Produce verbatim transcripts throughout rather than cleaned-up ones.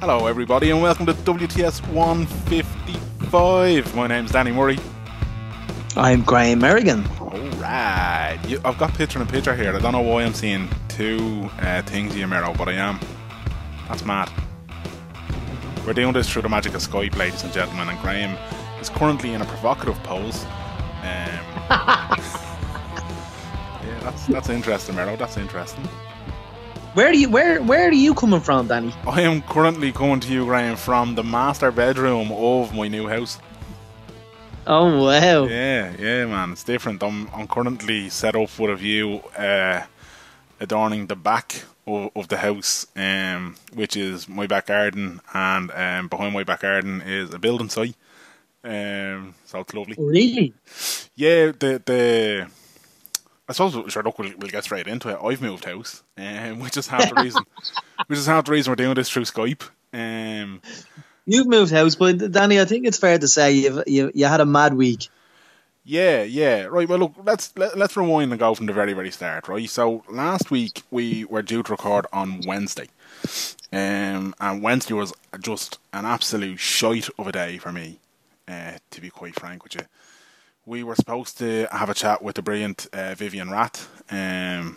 Hello everybody and welcome to W T S one fifty-five. My name's Danny Murray. I'm Graham Merrigan. Alright, I've got picture in a picture here. I don't know why I'm seeing two uh, things here, Mero, but I am. That's mad. We're doing this through the magic of Skype, ladies and gentlemen, and Graham is currently in a provocative pose. Um, yeah, that's, that's interesting, Mero, that's interesting. Where do you where where are you coming from, Danny? I am currently coming to you, Graham, from the master bedroom of my new house. Oh wow! Yeah, yeah, man, it's different. I'm I'm currently set up with a view uh, adorning the back of, of the house, um, which is my back garden, and um, behind my back garden is a building site. Um, so it's lovely. Really? Yeah, the the. I suppose, sure, look, we'll, we'll get straight into it. I've moved house, um, which is half the reason. Which is half the reason we're doing this through Skype. Um, You've moved house, but Danny, I think it's fair to say you've, you you had a mad week. Yeah, yeah, right. Well, look, let's let, let's rewind and go from the very very start, right? So last week we were due to record on Wednesday, um, and Wednesday was just an absolute shite of a day for me, uh, to be quite frank with you. We were supposed to have a chat with the brilliant uh, Vivian Rat, um, and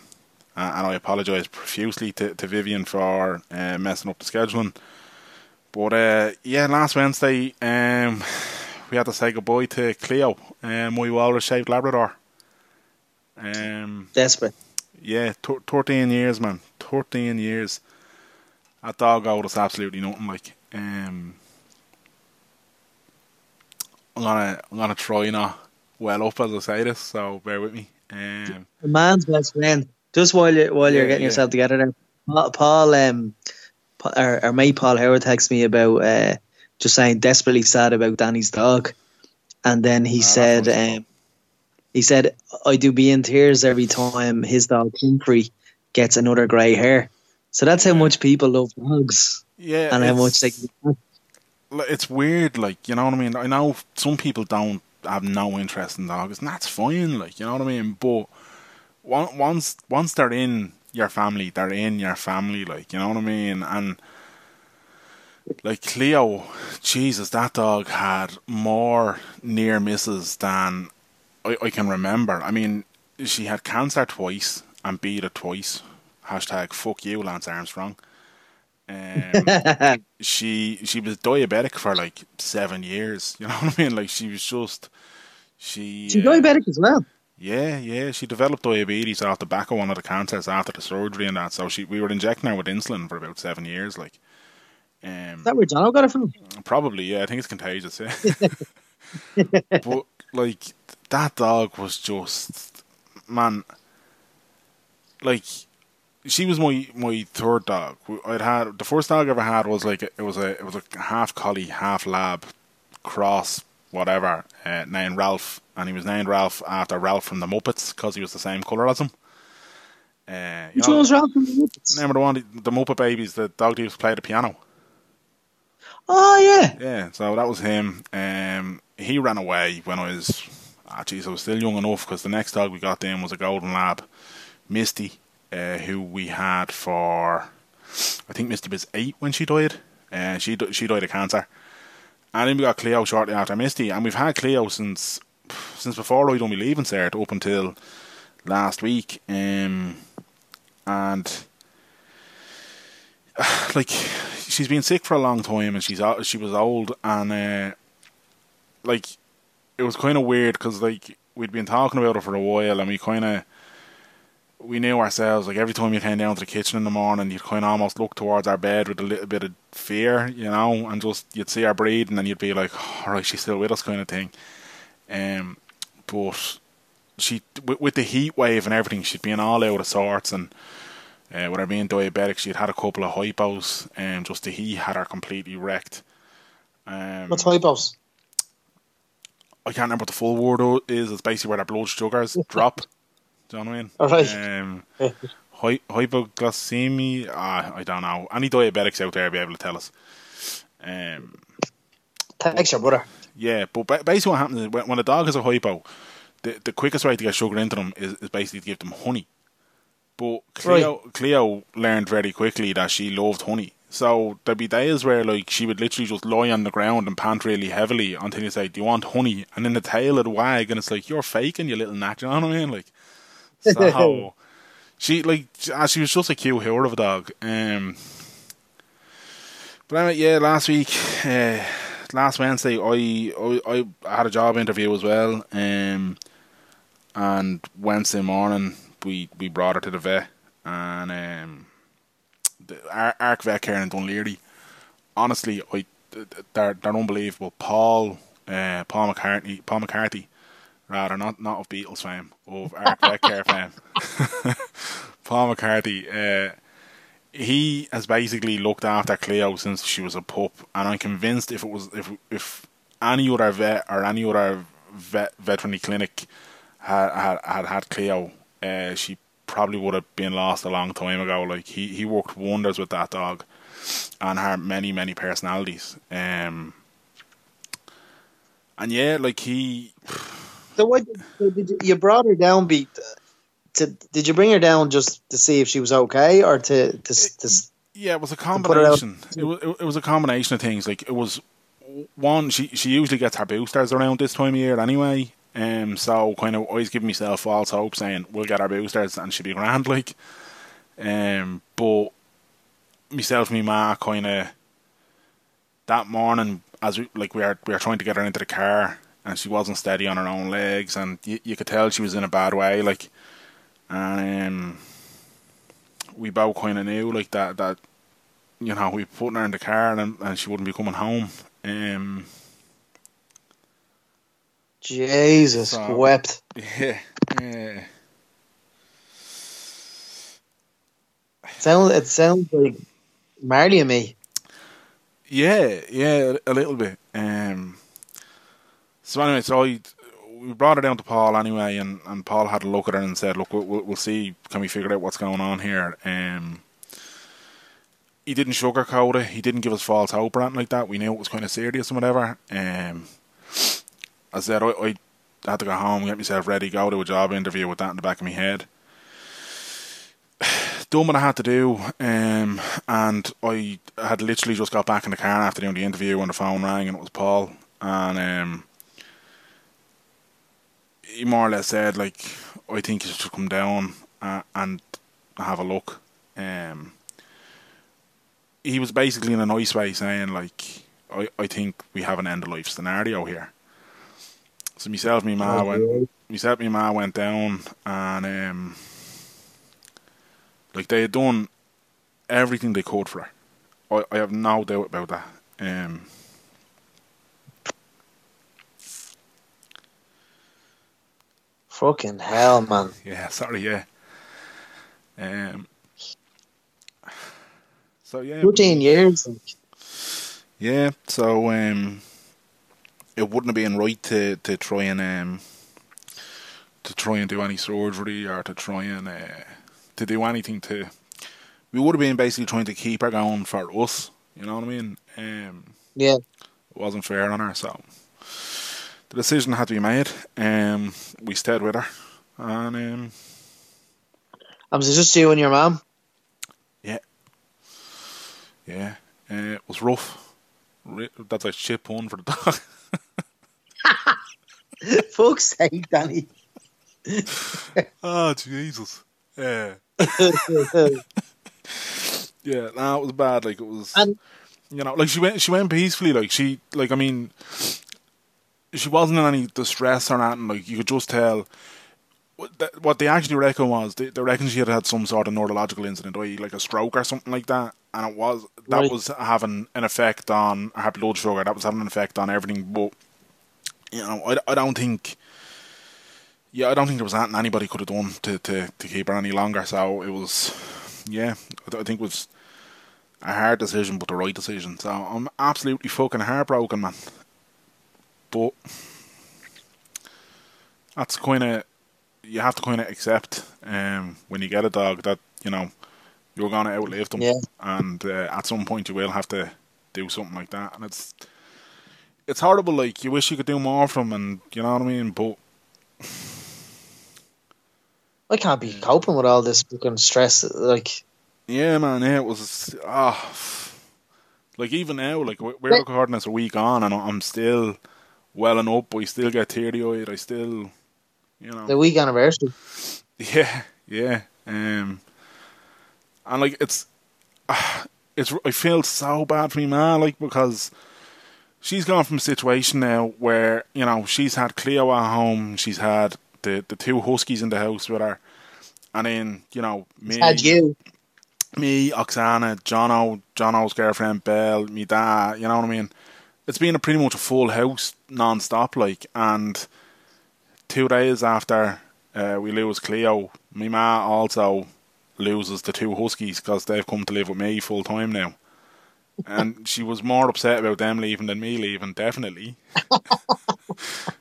I apologise profusely to, to Vivian for uh, messing up the scheduling. But uh, yeah, last Wednesday um, we had to say goodbye to Cleo, um, my walrus-shaped Labrador. Um, Desperate. Yeah, thirteen years, man. Thirteen years. That dog owed us absolutely nothing. Like, um, I'm gonna, I'm gonna try now. Well up as I say this, so bear with me. Um, the man's best friend. Just while you're while you're yeah, getting yeah. yourself together, there, Paul, um, Paul, or, or mate Paul Howard texted me about uh, just saying desperately sad about Danny's dog, and then he oh, said, um, he said, I do be in tears every time his dog Humphrey gets another grey hair. So that's yeah. how much people love dogs. Yeah, and how much they. It's weird, like, you know what I mean. I know some people don't. Have no interest in dogs, and that's fine, like, you know what I mean, but once once they're in your family, they're in your family, like, you know what I mean. And like Cleo, Jesus, that dog had more near misses than I, I can remember. I mean, she had cancer twice and beat it twice, hashtag fuck you Lance Armstrong. Um, she she was diabetic for like seven years. You know what I mean? Like, she was just she. She's uh, diabetic as well. Yeah, yeah. She developed diabetes off the back of one of the cancers after the surgery and that. So she we were injecting her with insulin for about seven years. Like, um, is that where Jono got it from? Probably, yeah. I think it's contagious. Yeah. But like, that dog was just, man. Like. She was my, my third dog. I'd had the first dog I ever had was like it was a it was a half collie, half lab, cross whatever, uh, named Ralph, and he was named Ralph after Ralph from the Muppets because he was the same colour as him. Uh, Which one was Ralph from the Muppets? Remember the one, the Muppet Babies, the dog that used to play the piano. Oh yeah, yeah. So that was him. Um, he ran away when I was, ah, geez, I was still young enough because the next dog we got then was a golden lab, Misty. Uh, who we had for, I think Misty was eight when she died. Uh, she she died of cancer, and then we got Cleo shortly after Misty, and we've had Cleo since since before I don't be leaving cert up until last week. Um, and like, she's been sick for a long time, and she's she was old, and uh, like, it was kind of weird because like we'd been talking about her for a while, and we kind of. We knew ourselves, like, every time you came down to the kitchen in the morning, you'd kind of almost look towards our bed with a little bit of fear, you know, and just, you'd see her breathing and you'd be like, oh, alright, she's still with us kind of thing. Um, but she, with, with the heat wave and everything, she'd been all out of sorts, and uh, with her being diabetic, she'd had a couple of hypos, and just the heat had her completely wrecked. Um, What's hypos? I can't remember what the full word is. It's basically where their blood sugars drop. Do you know what I mean? All right. Um, hy hypoglycemia, uh, I don't know. Any diabetics out there will be able to tell us. Um, Thanks, your brother. Yeah, but basically what happens is when, when a dog has a hypo, the, the quickest way to get sugar into them is, is basically to give them honey. But Cleo, right. Cleo learned very quickly that she loved honey. So there'd be days where like she would literally just lie on the ground and pant really heavily until you say, "Do you want honey?" And then the tail would wag, and it's like, "You're faking, you little gnat." You know what I mean? Like, so she like she was just a cute hero of a dog. Um, but anyway, yeah, last week, uh, last Wednesday, I, I I had a job interview as well. Um, and Wednesday morning, we we brought her to the vet, and um. The Arc Vet Care in Dunleary, honestly, I they're they're unbelievable. Paul, uh, Paul McCarthy, Paul McCarthy, rather not not of Beatles fame, of Arc Vet Care fame. Paul McCarthy, uh, he has basically looked after Cleo since she was a pup, and I'm convinced if it was if if any other vet or any other vet veterinary clinic had had had, had Cleo, uh, she. probably would have been lost a long time ago. Like he, he worked wonders with that dog and her many many personalities. Um, and yeah, like he. So what did, did you, you brought her down? Be to did you bring her down just to see if she was okay, or to to, to it, yeah? It was a combination. It was it was a combination of things. Like it was one. She she usually gets her boosters around this time of year anyway. Um, so kind of always giving myself false hope, saying we'll get our boosters and she'll be grand, like. Um, but myself and my ma kind of that morning, as we like we are we are trying to get her into the car, and she wasn't steady on her own legs, and you, you could tell she was in a bad way, like. And um, we both kind of knew like that that you know we were putting her in the car and and she wouldn't be coming home. Um. Jesus, so, wept. Yeah, yeah. It sounds, it sounds like Marley and me. Yeah, yeah, a little bit. Um, so anyway, so I, we brought her down to Paul anyway, and, and Paul had a look at her and said, look, we'll, we'll see, can we figure out what's going on here? Um, he didn't sugarcoat it, he didn't give us false hope or anything like that. We knew it was kind of serious and whatever. Um... I said I, I had to go home, get myself ready, go to a job interview with that in the back of my head. Done what I had to do, um, and I had literally just got back in the car after doing the interview when the phone rang, and it was Paul, and um, he more or less said, like, I think you should come down uh, and have a look. Um, he was basically in a nice way saying, like, I, I think we have an end-of-life scenario here. So myself and my ma oh, went myself and my ma went down, and um, like they had done everything they could for her. I, I have no doubt about that. Um, Fucking hell, man. Yeah, sorry, yeah. Um So yeah. Fifteen years. Yeah, so um it wouldn't have been right to, to try and um, to try and do any surgery or to try and uh, to do anything to. We would have been basically trying to keep her going for us. You know what I mean? Um, yeah. It wasn't fair on her, so the decision had to be made. Um, we stayed with her, and um, I was just you and your mum. Yeah. Yeah. Uh, it was rough. That's a shit pun for the dog. Fuck's sake, Danny. Oh, Jesus. Yeah. Yeah, nah, it was bad. Like, it was, and, you know, like, she went, she went peacefully. Like, she, like, I mean, she wasn't in any distress or anything. Like, you could just tell. What they actually reckon was, they, they reckon she had had some sort of neurological incident, i e like a stroke or something like that, and it was, that right. was having an effect on her blood sugar, that was having an effect on everything, but, you know, I, I don't think, yeah, I don't think there was anything anybody could have done to, to, to keep her any longer, so it was, yeah, I, th I think it was a hard decision, but the right decision, so I'm absolutely fucking heartbroken, man, but that's kind of, you have to kind of accept um, when you get a dog that, you know, you're going to outlive them. Yeah. And uh, at some point you will have to do something like that. And it's it's horrible. Like, you wish you could do more from them, and you know what I mean? But I can't be coping with all this fucking stress. Like, yeah, man, yeah, it was... Oh, Like, even now, like, we're but, recording this a week on, and I'm still welling up. I still get teary-eyed. I still, you know. The week anniversary. Yeah, yeah. Um, and, like, it's... Uh, it's I feel so bad for me, ma, like, because she's gone from a situation now where, you know, she's had Cleo at home, she's had the, the two huskies in the house with her, and then, you know, me, you. me, Oksana, Jono, Jono's girlfriend, Belle, me dad, you know what I mean? It's been a pretty much a full house non-stop, like, and two days after uh, we lose Cleo, me ma also loses the two huskies because they've come to live with me full time now, and she was more upset about them leaving than me leaving, definitely.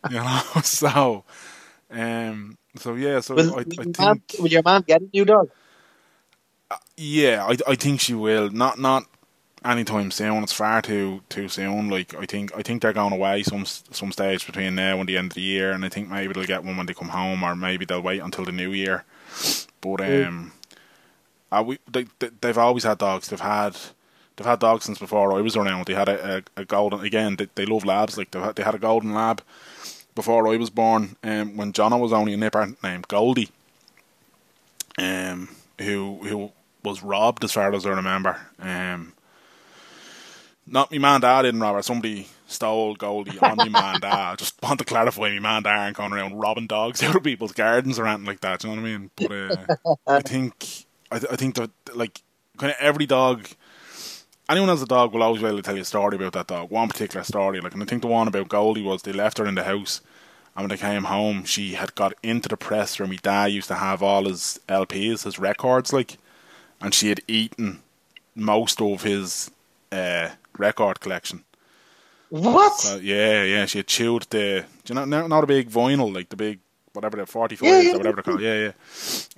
You know, so um, so yeah, so will, I, I think mom, will your mom get a new dog? Uh, yeah, I I think she will. Not not anytime soon. It's far too too soon. Like I think I think they're going away some some stage between now and the end of the year, and I think maybe they'll get one when they come home, or maybe they'll wait until the new year. But um. Mm. Uh, we they, they they've always had dogs. They've had they've had dogs since before I was around. They had a, a, a golden again. They they love labs. Like they had, they had a golden lab before I was born. Um, when Jono was only a nipper named Goldie, um, who who was robbed as far as I remember. Um, not me man dad didn't rob her. Somebody stole Goldie on me man dad. Just want to clarify, me man dad aren't going around robbing dogs out of people's gardens or anything like that. Do you know what I mean? But uh, I think. I, th- I think that, like, kind of every dog, anyone who has a dog will always be able to tell you a story about that dog, one particular story. Like, and I think the one about Goldie was they left her in the house, and when they came home, she had got into the press room. My dad used to have all his L Ps, his records, like, and she had eaten most of his uh, record collection. What? So, yeah, yeah, she had chewed the, do you know, not the big vinyl, like the big, whatever the forty-five yeah, yeah. or whatever they call it. Yeah,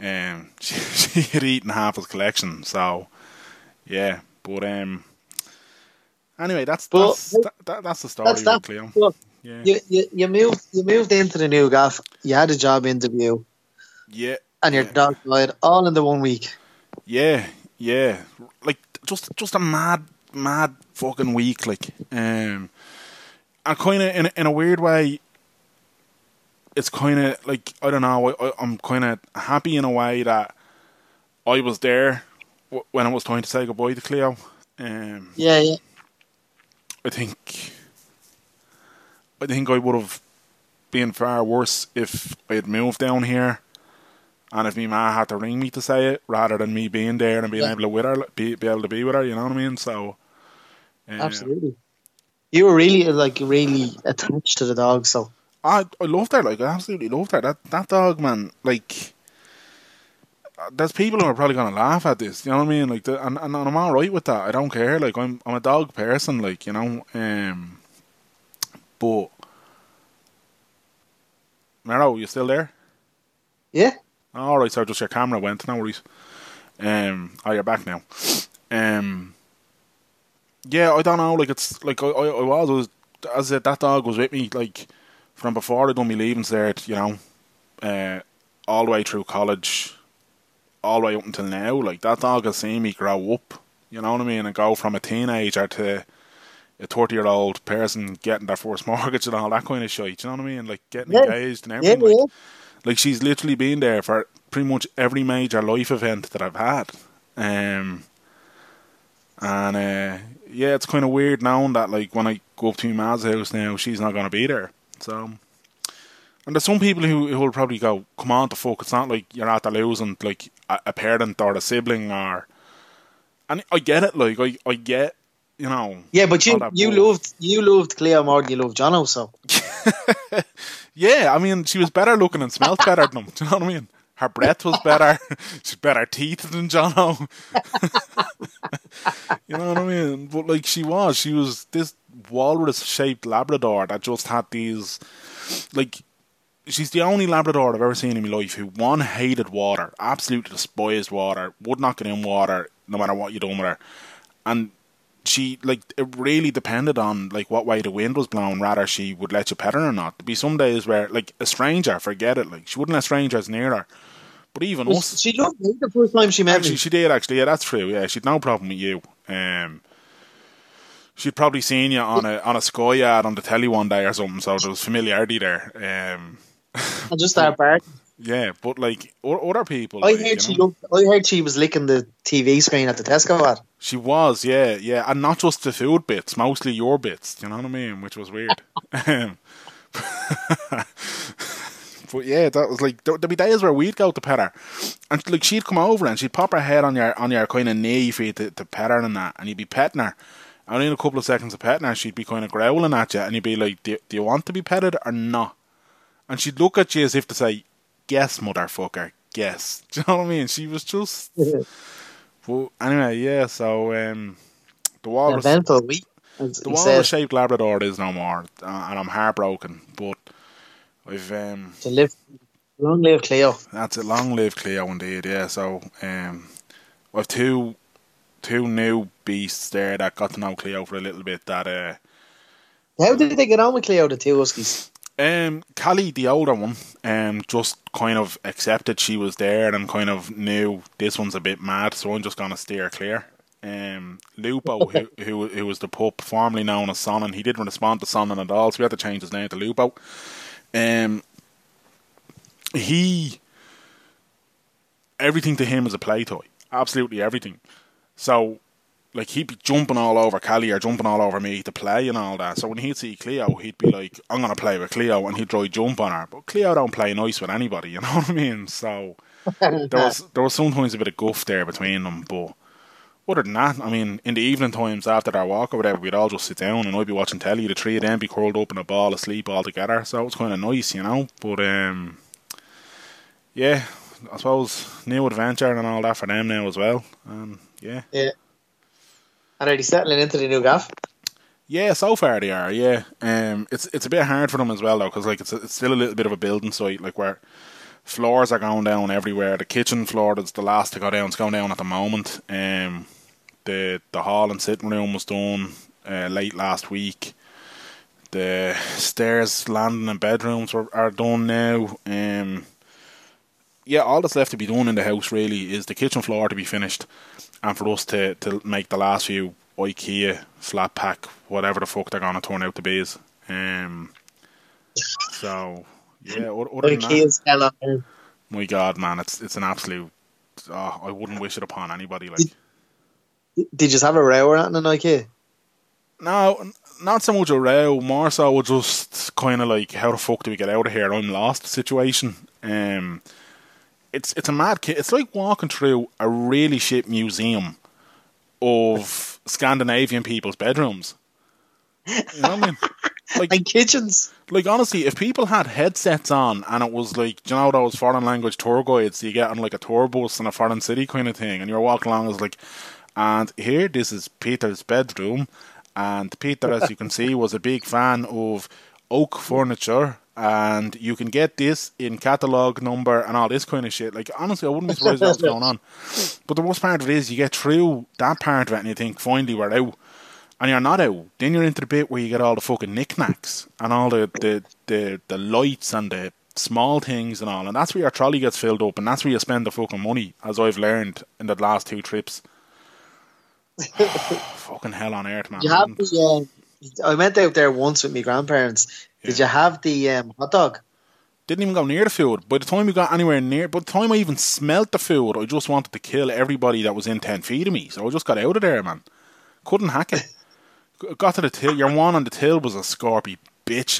yeah. Um, she, she had eaten half his collection, so yeah. But um, anyway, that's but, that's that, that, that's the story, that's that. Cleo. Look, yeah. You you you moved you moved into the new gaff. You had a job interview. Yeah. And your yeah. dog died all in the one week. Yeah, yeah. Like just just a mad mad fucking week. Like um, and kind of in in a weird way. It's kind of like, I don't know, I, I, I'm kind of happy in a way that I was there w- when it was time to say goodbye to Cleo. Um, yeah, yeah. I think I think I would have been far worse if I had moved down here and if my ma had to ring me to say it rather than me being there and being yeah. able to with her, be, be able to be with her, you know what I mean? So um, absolutely. You were really, like, really attached to the dog, so... I I loved her, like, I absolutely loved her. That that dog, man, like, there's people who are probably going to laugh at this, you know what I mean? Like, the, and, and I'm all right with that. I don't care, like, I'm I'm a dog person, like, you know, um, but, Mero, you still there? Yeah. All right, so just your camera went, no worries. Um, oh, you're back now. Um, yeah, I don't know, like, it's, like, I, I, I was, was, as I said, that dog was with me, like, from before I done my leaving cert, you know, uh, all the way through college, all the way up until now, like, that dog has seen me grow up, you know what I mean, and go from a teenager to a thirty-year-old person getting their first mortgage and all that kind of shit, you know what I mean, like, getting yeah. engaged and everything, yeah, yeah. Like, like, she's literally been there for pretty much every major life event that I've had, um, and, uh, yeah, it's kind of weird knowing that, like, when I go up to my ma's house now, she's not going to be there. So, and there's some people who who will probably go, come on, the fuck, it's not like you're after losing like a, a parent or a sibling or, and I get it, like I, I get, you know. Yeah, but you you bull. loved you loved Cleo more than you loved Jono, so. Yeah, I mean, she was better looking and smelled better than him. Do you know what I mean? Her breath was better. She had better teeth than Jono. You know what I mean? But like she was, she was this walrus-shaped Labrador that just had these, like, she's the only Labrador I've ever seen in my life who, one, hated water, absolutely despised water, would not get in water no matter what you done with her, and she, like, it really depended on, like, what way the wind was blowing, rather she would let you pet her or not. There'd be some days where, like, a stranger, forget it, like, she wouldn't let strangers near her. But even well, us... She loved me the first time she met actually, me. She did, actually, yeah, that's true, yeah, she'd no problem with you. Um... she'd probably seen you on a on a Sky ad on the telly one day or something, so there was familiarity there. Um, I just that bad. Yeah, but like or, other people. I like, heard she know? looked, I heard she was licking the T V screen at the Tesco ad. She was, yeah, yeah, and not just the food bits, mostly your bits. Do you know what I mean? Which was weird. But yeah, that was like there'd be days where we'd go to pet her, and like she'd come over and she'd pop her head on your on your kind of knee for you to, to pet her and that, and you'd be petting her, and in a couple of seconds of petting her, she'd be kind of growling at you, and you'd be like, "Do, do you want to be petted or not?" And she'd look at you as if to say, "Guess, motherfucker, guess." Do you know what I mean? She was just. Well, anyway, yeah. So um, the wall was the wall shaped Labrador is no more, and I'm heartbroken, but. We've um, to live, long live Cleo. That's it, long live Cleo indeed. Yeah, so um, I've two two new beasts there that got to know Cleo for a little bit. That uh, how did they get on with Cleo? The two huskies. Um, Callie, the older one, um, just kind of accepted she was there and kind of knew this one's a bit mad, so I'm just gonna steer clear. Um, Lupo, who, who who was the pup formerly known as Sonnen, he didn't respond to Sonnen at all, so we had to change his name to Lupo. Um, he, everything to him is a play toy. Absolutely everything. So, like, he'd be jumping all over Callie or jumping all over me to play and all that. So when he'd see Cleo, he'd be like, I'm going to play with Cleo, and he'd try jump on her. But Cleo don't play nice with anybody, you know what I mean? So, there was, there was sometimes a bit of guff there between them, but other than that, I mean, in the evening times after our walk or whatever, we'd all just sit down and I'd be watching telly. The three of them be curled up in a ball asleep all together. So it was kind of nice, you know. But, um, yeah, I suppose new adventure and all that for them now as well. Um, yeah. Yeah. And are they settling into the new gaff? Yeah, so far they are, yeah. Um, it's it's a bit hard for them as well, though, because like, it's, a, it's still a little bit of a building site, like where... Floors are going down everywhere. The kitchen floor that's the last to go down. It's going down at the moment. Um, the the hall and sitting room was done uh, late last week. The stairs, landing and bedrooms are, are done now. Um, yeah, all that's left to be done in the house really is the kitchen floor to be finished, and for us to, to make the last few IKEA flat pack, whatever the fuck they're going to turn out to be is. Um, so... Yeah, or, or that, my God, man, it's it's an absolute. Oh, I wouldn't wish it upon anybody. Like, did, did you just have a row or anything in IKEA? No, not so much a row. More so, was just kind of like, how the fuck do we get out of here? I'm lost situation. Um, it's it's a mad kid. It's like walking through a really shit museum of Scandinavian people's bedrooms. You know what I mean? Like, and kitchens. Like, honestly, if people had headsets on and it was like, do you know those foreign language tour guides you get on like a tour bus in a foreign city kind of thing, and you're walking along, it's like, and here, this is Peter's bedroom, and Peter, as you can see, was a big fan of oak furniture, and you can get this in catalogue number and all this kind of shit. Like, honestly, I wouldn't be surprised what's going on. But the worst part of it is you get through that part of it and you think, finally, we're out. And you're not out. Then you're into the bit where you get all the fucking knickknacks and all the, the, the, the lights and the small things and all. And that's where your trolley gets filled up, and that's where you spend the fucking money, as I've learned in the last two trips. Oh, fucking hell on earth, man. You have the, uh, I went out there once with my grandparents. Yeah. Did you have the um, hot dog? Didn't even go near the food. By the time we got anywhere near, by the time I even smelt the food, I just wanted to kill everybody that was in ten feet of me. So I just got out of there, man. Couldn't hack it. Got to the till. Your one on the till was a scorpy bitch.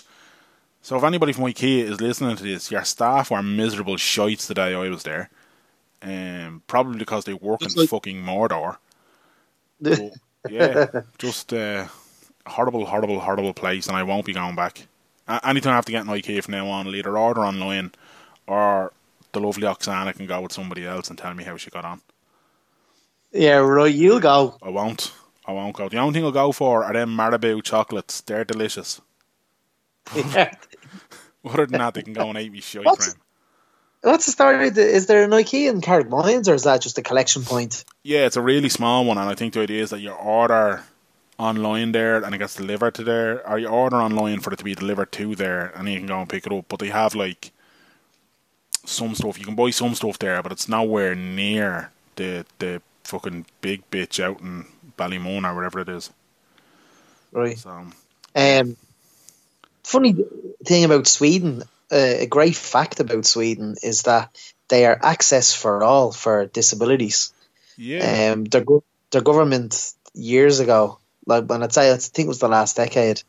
So if anybody from IKEA is listening to this, your staff were miserable shites the day I was there. Um, probably because they work in like fucking Mordor. But, yeah, just uh, horrible, horrible, horrible place, and I won't be going back. Anytime I have to get an IKEA from now on, I'll either order online, or the lovely Oksana can go with somebody else and tell me how she got on. Yeah, right. You'll go. I won't. I won't go. The only thing I'll go for are them Marabou chocolates. They're delicious. Yeah. Other than that, they can go and eat me shite. What's, what's the story? Is there an IKEA in Carrick Mines, or is that just a collection point? Yeah, it's a really small one, and I think the idea is that you order online there and it gets delivered to there, or you order online for it to be delivered to there, and you can go and pick it up. But they have like some stuff. You can buy some stuff there, but it's nowhere near the the fucking big bitch out in Ballymun or wherever it is. Right. So, um, funny thing about Sweden, uh, a great fact about Sweden is that they are access for all for disabilities. Yeah. Um, their their government years ago, like when I'd say I think it was the last decade,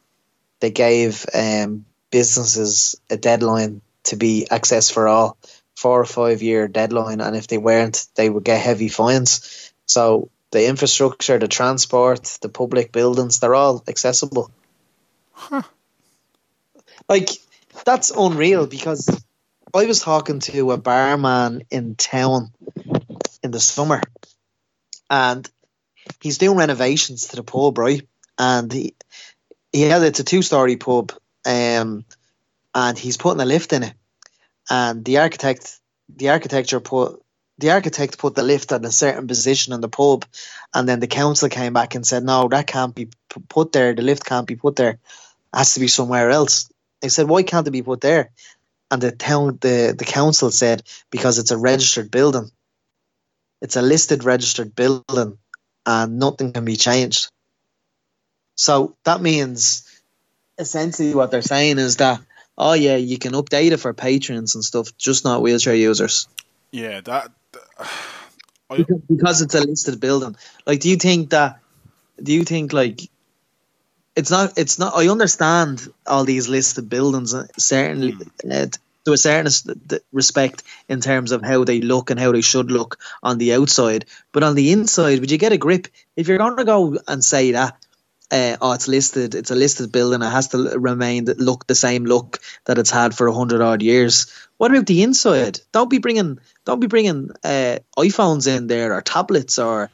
they gave um businesses a deadline to be access for all, four or five year deadline, and if they weren't, they would get heavy fines. So the infrastructure, the transport, the public buildings, they're all accessible. Huh. Like, that's unreal, because I was talking to a barman in town in the summer, and he's doing renovations to the pub, right? And he, he had it's a two-story pub, um, and he's putting a lift in it. And the architect, the architecture put, the architect put the lift at a certain position in the pub, and then the council came back and said, "No, that can't be put there. The lift can't be put there. It has to be somewhere else." They said, "Why can't it be put there?" And the town, the, the council said, "Because it's a registered building. It's a listed registered building, and nothing can be changed." So that means essentially what they're saying is that, oh yeah, you can update it for patrons and stuff, just not wheelchair users. Yeah, that, that I, because it's a listed building. Like, do you think that? Do you think like it's not? It's not. I understand all these listed buildings, certainly hmm. uh, to a certain respect in terms of how they look and how they should look on the outside, but on the inside, would you get a grip if you're going to go and say that? Uh, oh, it's listed. It's a listed building. It has to remain look the same look that it's had for a hundred odd years. What about the inside? Don't be bringing, don't be bringing uh, iPhones in there, or tablets, or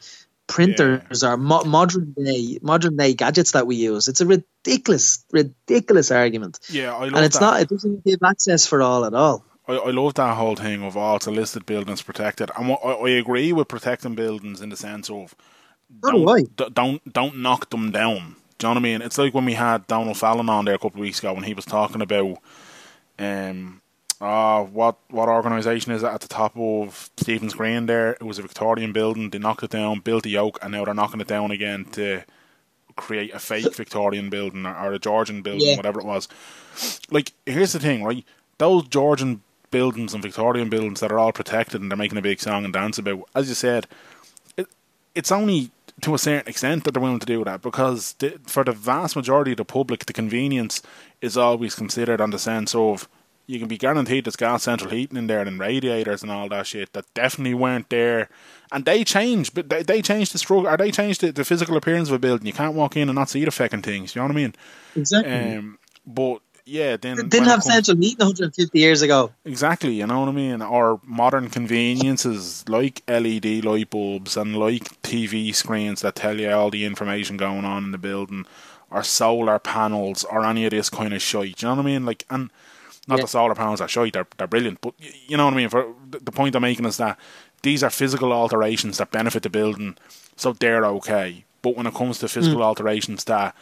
printers, yeah. or mo- modern day modern day gadgets that we use. It's a ridiculous, ridiculous argument. Yeah, I love and it's that. Not. It doesn't give access for all at all. I, I love that whole thing of all oh, it's a listed building, it's protected. And I, I agree with protecting buildings in the sense of. Don't, d- don't don't knock them down. Do you know what I mean? It's like when we had Donald Fallon on there a couple of weeks ago when he was talking about um, uh, what what organisation is that at the top of Stephen's Green there? It was a Victorian building. They knocked it down, built the yoke, and now they're knocking it down again to create a fake Victorian building or, or a Georgian building, yeah. whatever it was. Like, here's the thing, right? Those Georgian buildings and Victorian buildings that are all protected and they're making a big song and dance about, as you said, it, it's only... to a certain extent that they're willing to do that, because the, for the vast majority of the public, the convenience is always considered on the sense of you can be guaranteed there's gas central heating in there and radiators and all that shit that definitely weren't there, and they change, but they, they change the struggle, or they change the, the physical appearance of a building. You can't walk in and not see the fucking things. You know what I mean? Exactly. Um, but yeah, then it didn't have comes, central heating one hundred fifty years ago. Exactly. You know what I mean? Or modern conveniences like L E D light bulbs and like T V screens that tell you all the information going on in the building, or solar panels, or any of this kind of shite. You know what I mean? Like, and not yeah. the solar panels are shite; they're they're brilliant. But you know what I mean? For the point I'm making is that these are physical alterations that benefit the building, so they're okay. But when it comes to physical mm. alterations that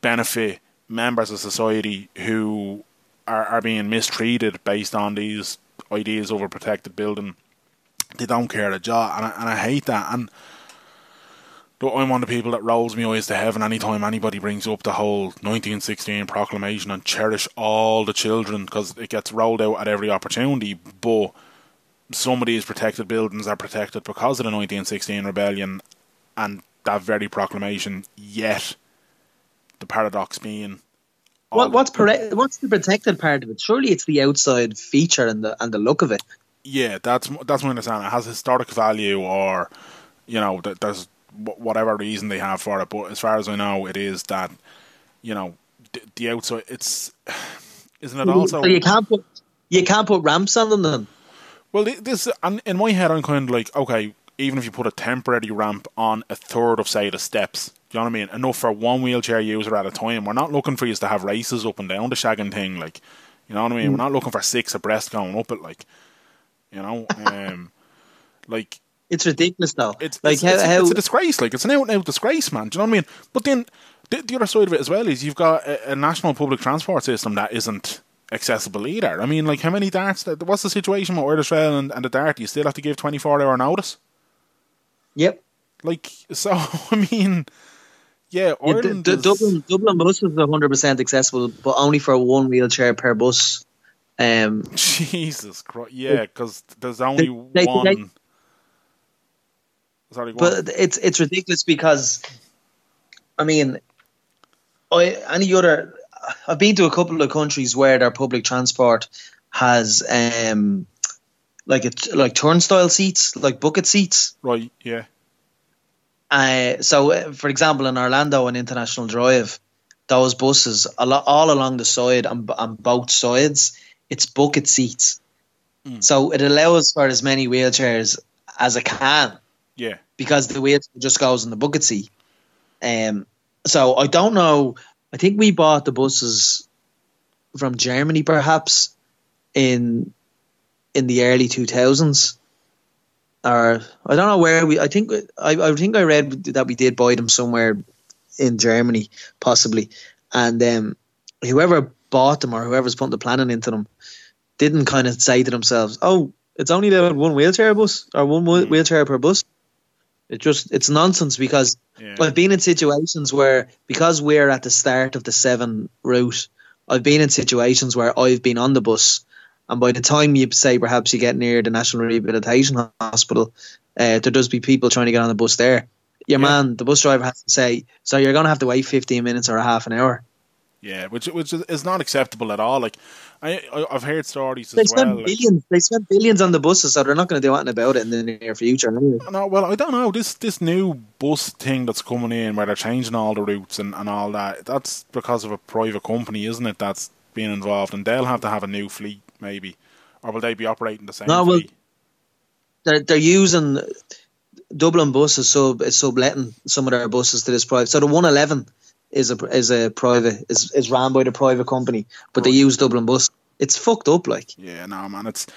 benefit members of society who are, are being mistreated based on these ideas of a protected building, they don't care a jot, and I, and I hate that. And I'm one of the people that rolls my eyes to heaven anytime anybody brings up the whole nineteen sixteen proclamation and cherish all the children, because it gets rolled out at every opportunity. But some of these protected buildings are protected because of the nineteen sixteen rebellion and that very proclamation, yet the paradox being... What, what's, pare- what's the protected part of it? Surely it's the outside feature and the and the look of it. Yeah, that's that's my understanding. It has historic value, or, you know, there's whatever reason they have for it. But as far as I know, it is that, you know, the, the outside... It's... Isn't it also... So you can't put, you can't put ramps on them then? Well, this, and in my head, I'm kind of like, okay, even if you put a temporary ramp on a third of, say, the steps... Do you know what I mean? Enough for one wheelchair user at a time. We're not looking for you to have races up and down the shagging thing, like, you know what I mean? Mm. We're not looking for six abreast going up it, like, you know, um, like, it's ridiculous though. It's like it's, how, it's, how... it's a disgrace. Like, it's an out and out disgrace, man. Do you know what I mean? But then the, the other side of it as well is you've got a, a national public transport system that isn't accessible either. I mean, like, how many darts? What's the situation with Irish Rail and, and the dart? You still have to give twenty-four hour notice. Yep. Like, so I mean. Yeah, Ireland yeah, D- D- Dublin, Dublin buses are one hundred percent accessible, but only for one wheelchair per bus. Um, Jesus Christ. Yeah, because there's only they, one. They, they, there's only one. But it's, it's ridiculous because, I mean, I, any other... I've been to a couple of countries where their public transport has um, like a, like turnstile seats, like bucket seats. Right, yeah. Uh, so, uh, for example, in Orlando and International Drive, those buses, a lot, all along the side and on both sides, it's bucket seats. Mm. So it allows for as many wheelchairs as it can. Yeah. Because the wheelchair just goes in the bucket seat. Um. So I don't know... I think we bought the buses from Germany, perhaps in in the early two thousands, or I don't know where we. I think I, I think I read that we did buy them somewhere in Germany, possibly. And um, whoever bought them or whoever's putting the planning into them didn't kind of say to themselves, "Oh, it's only the one wheelchair bus or one wheelchair per bus." It just it's nonsense because yeah. I've been in situations where because we're at the start of the seven route, I've been in situations where I've been on the bus, and by the time you say perhaps you get near the National Rehabilitation Hospital, uh, there does be people trying to get on the bus there. Your yeah. man, the bus driver has to say, so you're going to have to wait fifteen minutes or a half an hour. Yeah, which which is not acceptable at all. Like I I've heard stories as they spend well. Billions, like, they spend billions on the buses, so they're not going to do anything about it in the near future. No, well, I don't know this this new bus thing that's coming in, where they're changing all the routes and, and all that. That's because of a private company, isn't it? That's being involved, and they'll have to have a new fleet, maybe, or will they be operating the same? No, well, fleet? they're they're using Dublin buses, so sub, it's subletting some of their buses to this private. So the one eleven is a is a private is is ran by the private company, but right. they use Dublin Bus. It's fucked up, like. Yeah, no, man, it's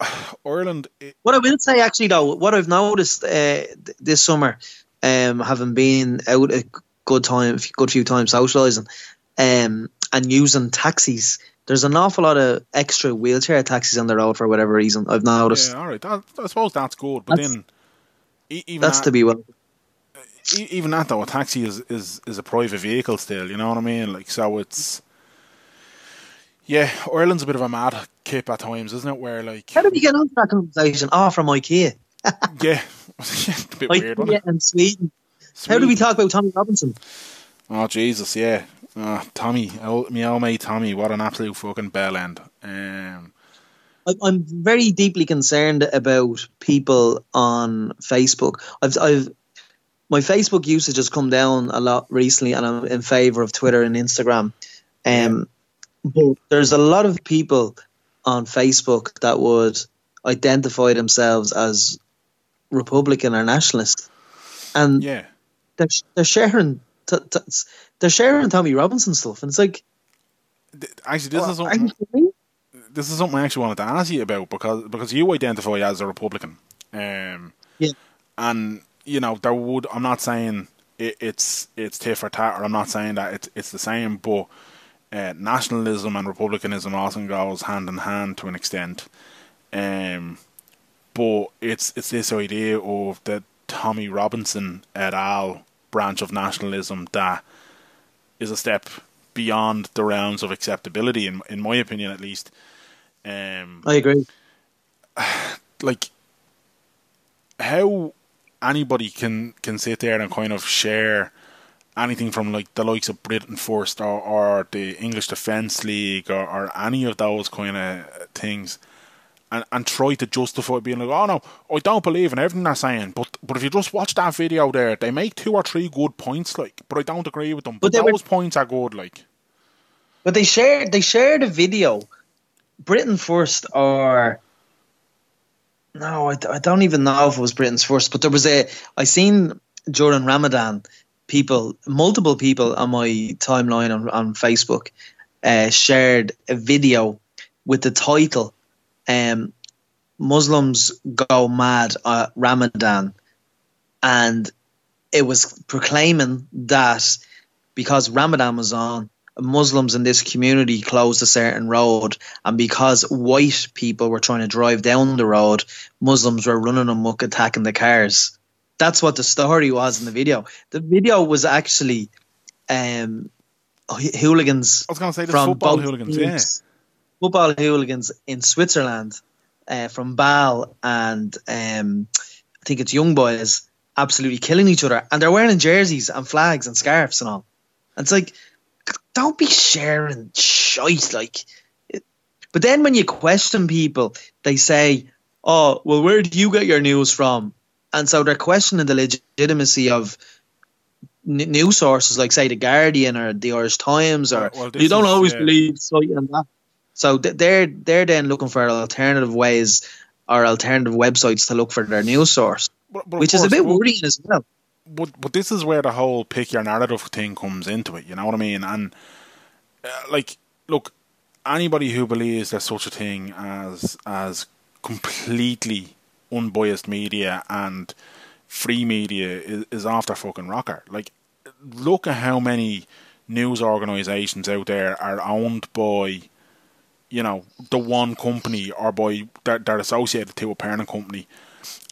uh, Ireland. It... What I will say, actually, though, what I've noticed uh, th- this summer, um, having been out a good time, good few times socialising, um, and using taxis, there's an awful lot of extra wheelchair taxis on the road for whatever reason. I've noticed. Yeah, all right. That, I suppose that's good, but that's, then even that's that, to be well. Even that though, a taxi is, is, is a private vehicle still, you know what I mean? Like, so it's yeah, Ireland's a bit of a mad kip at times, isn't it? Where like how did we get on to that conversation? Oh, from IKEA. Yeah, a bit weird, wasn't it? And Sweden. Sweden. How did we talk about Tommy Robinson? Oh Jesus, yeah, oh, Tommy, oh, me old mate Tommy, what an absolute fucking bell end. Um, I'm very deeply concerned about people on Facebook. I've I've. My Facebook usage has come down a lot recently, and I'm in favour of Twitter and Instagram. Um, but there's a lot of people on Facebook that would identify themselves as Republican or nationalist, and yeah. they're, they're sharing t- t- they're sharing Tommy Robinson stuff, and it's like actually this well, is something this is something I actually wanted to ask you about because because you identify as a Republican, um, yeah, and. You know, there would. I'm not saying it, it's it's tit for tat, or I'm not saying that it's it's the same. But uh, nationalism and republicanism often goes hand in hand to an extent. Um, but it's it's this idea of the Tommy Robinson et al. Branch of nationalism that is a step beyond the realms of acceptability, in in my opinion, at least. Um, I agree. Like how. Anybody can, can sit there and kind of share anything from like the likes of Britain First or, or the English Defence League or, or any of those kind of things and, and try to justify being like, oh no, I don't believe in everything they're saying, but but if you just watch that video there, they make two or three good points, like, but I don't agree with them. But, but those were, points are good, like. But they shared they shared a video, Britain First or... No, I, I don't even know if it was Britain's First, but there was a. I seen during Ramadan, people, multiple people on my timeline on, on Facebook, uh, shared a video with the title, um, "Muslims Go Mad at Ramadan," and it was proclaiming that because Ramadan was on, Muslims in this community closed a certain road, and because white people were trying to drive down the road, Muslims were running amok attacking the cars that's what the story was in the video. The video was actually um, hooligans. I was going to say the football hooligans, teams, yeah. Football hooligans in Switzerland uh, from Belle and um, I think it's young boys absolutely killing each other, and they're wearing jerseys and flags and scarves and all. And it's like, don't be sharing shite, like. But then when you question people, they say, oh, well, where do you get your news from? And so they're questioning the legitimacy of n- news sources like, say, The Guardian or The Irish Times, or well, you don't is, always yeah. believe something and that. So they're, they're then looking for alternative ways or alternative websites to look for their news source, but, but which course, is a bit but, worrying as well. But, but this is where the whole pick your narrative thing comes into it, you know what I mean? And, uh, like, look, anybody who believes there's such a thing as as completely unbiased media and free media is, is off their fucking rocker. Like, look at how many news organisations out there are owned by, you know, the one company or by they're, they're associated to a parent company,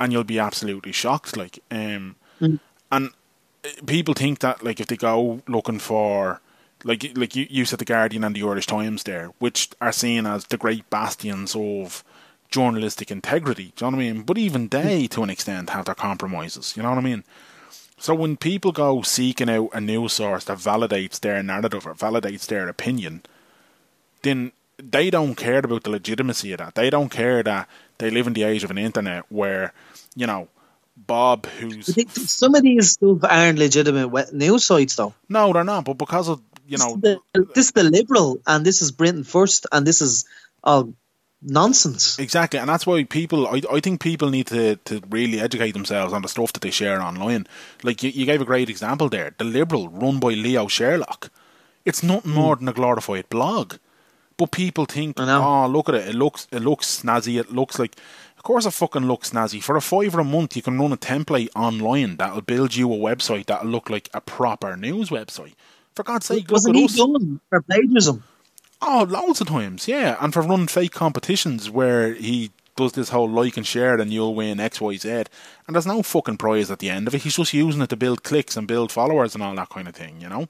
and you'll be absolutely shocked. Like, um, mm. and people think that like if they go looking for. Like, like you, you said The Guardian and The Irish Times there, which are seen as the great bastions of journalistic integrity, do you know what I mean? But even they, to an extent, have their compromises, you know what I mean? So when people go seeking out a news source that validates their narrative or validates their opinion, then they don't care about the legitimacy of that. They don't care that they live in the age of an internet where, you know, Bob, who's... I think some of these stuff aren't legitimate news sites, though. No, they're not, but because of You know, this is, the, this is the Liberal, and this is Britain First, and this is all nonsense. Exactly, and that's why people. I I think people need to, to really educate themselves on the stuff that they share online. Like you, you gave a great example there, The Liberal, run by Leo Sherlock. It's nothing more than a glorified blog, but people think, oh, look at it. It looks it looks snazzy. It looks like, of course, it fucking looks snazzy. For a fiver a month, you can run a template online that'll build you a website that'll look like a proper news website. For God's sake, wasn't he done for plagiarism? Oh, loads of times, yeah. And for running fake competitions where he does this whole like and share and you'll win X, Y, Z. And there's no fucking prize at the end of it. He's just using it to build clicks and build followers and all that kind of thing, you know?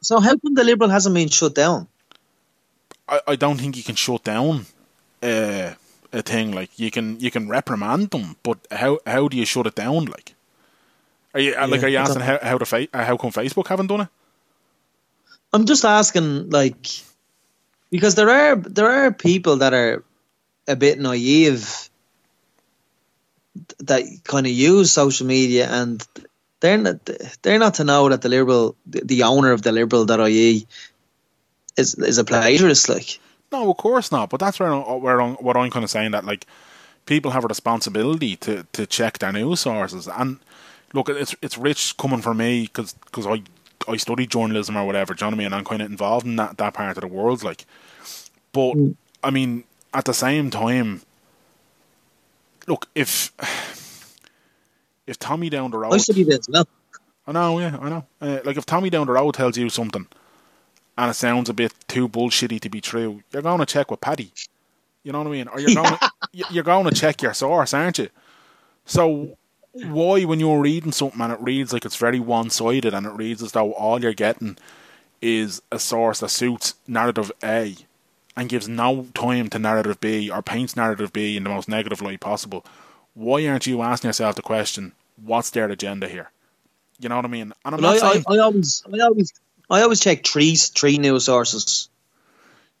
So how come the Liberal hasn't been shut down? I, I don't think you can shut down uh, a thing. Like, you can you can reprimand them, but how how do you shut it down? Like, are you, yeah, like, are you asking how, how, the fa- how come Facebook haven't done it? I'm just asking, like, because there are there are people that are a bit naive that kind of use social media, and they're not they're not to know that the Liberal, the owner of the Liberal dot I E, is is a plagiarist. Like, no, of course not. But that's where where what I'm kind of saying that like people have a responsibility to to check their news sources. And look, it's it's rich coming from me because because I. I study journalism or whatever, do you know what I mean? I'm kind of involved in that, that part of the world, like. But, I mean, at the same time, look, if if Tommy down the road... I study that as well. I know, yeah, I know. Uh, like, if Tommy down the road tells you something and it sounds a bit too bullshitty to be true, you're going to check with Paddy. You know what I mean? Or you're going to, you're going to check your source, aren't you? So... why, when you're reading something and it reads like it's very one-sided and it reads as though all you're getting is a source that suits narrative A and gives no time to narrative B or paints narrative B in the most negative light possible, why aren't you asking yourself the question, what's their agenda here? You know what I mean? And I'm not I, saying... I, I, always, I, always, I always check three, three news sources.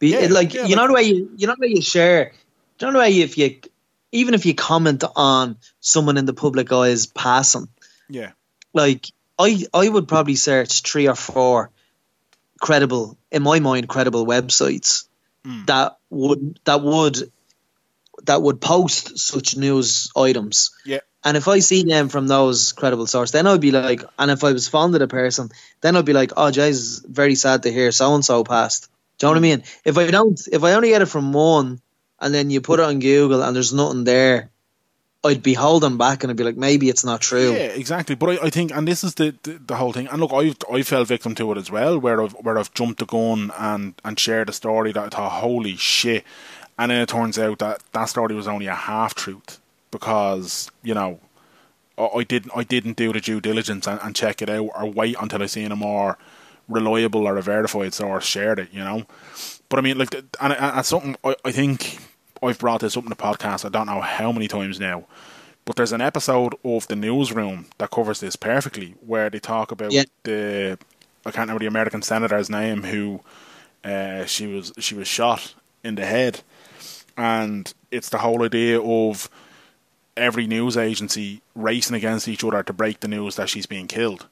Be, yeah, like, yeah, you, like know the way you, you know the way you share... You know the way if you... Even if you comment on someone in the public eye's passing, yeah, like I, I would probably search three or four credible, in my mind, credible websites mm. that would that would that would post such news items. Yeah, and if I see them from those credible sources, then I'd be like, and if I was fond of the person, then I'd be like, oh, geez, very sad to hear so and so passed. Do you know what I mean? If I don't, if I only get it from one. And then you put it on Google and there's nothing there, I'd be holding back and I'd be like, maybe it's not true. Yeah, exactly. But I, I think, and this is the, the the whole thing. And look, I've I fell victim to it as well, where I've where I've jumped the gun and and shared a story that I thought, holy shit, and then it turns out that that story was only a half truth because you know I didn't I didn't do the due diligence and, and check it out, or wait until I seen a more reliable or a verified source shared it, you know. But I mean, like, and, and, and something I, I think I've brought this up in the podcast, I don't know how many times now, but there's an episode of The Newsroom that covers this perfectly, where they talk about yeah. the I can't remember the American senator's name who uh, she was she was shot in the head, and it's the whole idea of every news agency racing against each other to break the news that she's being killed,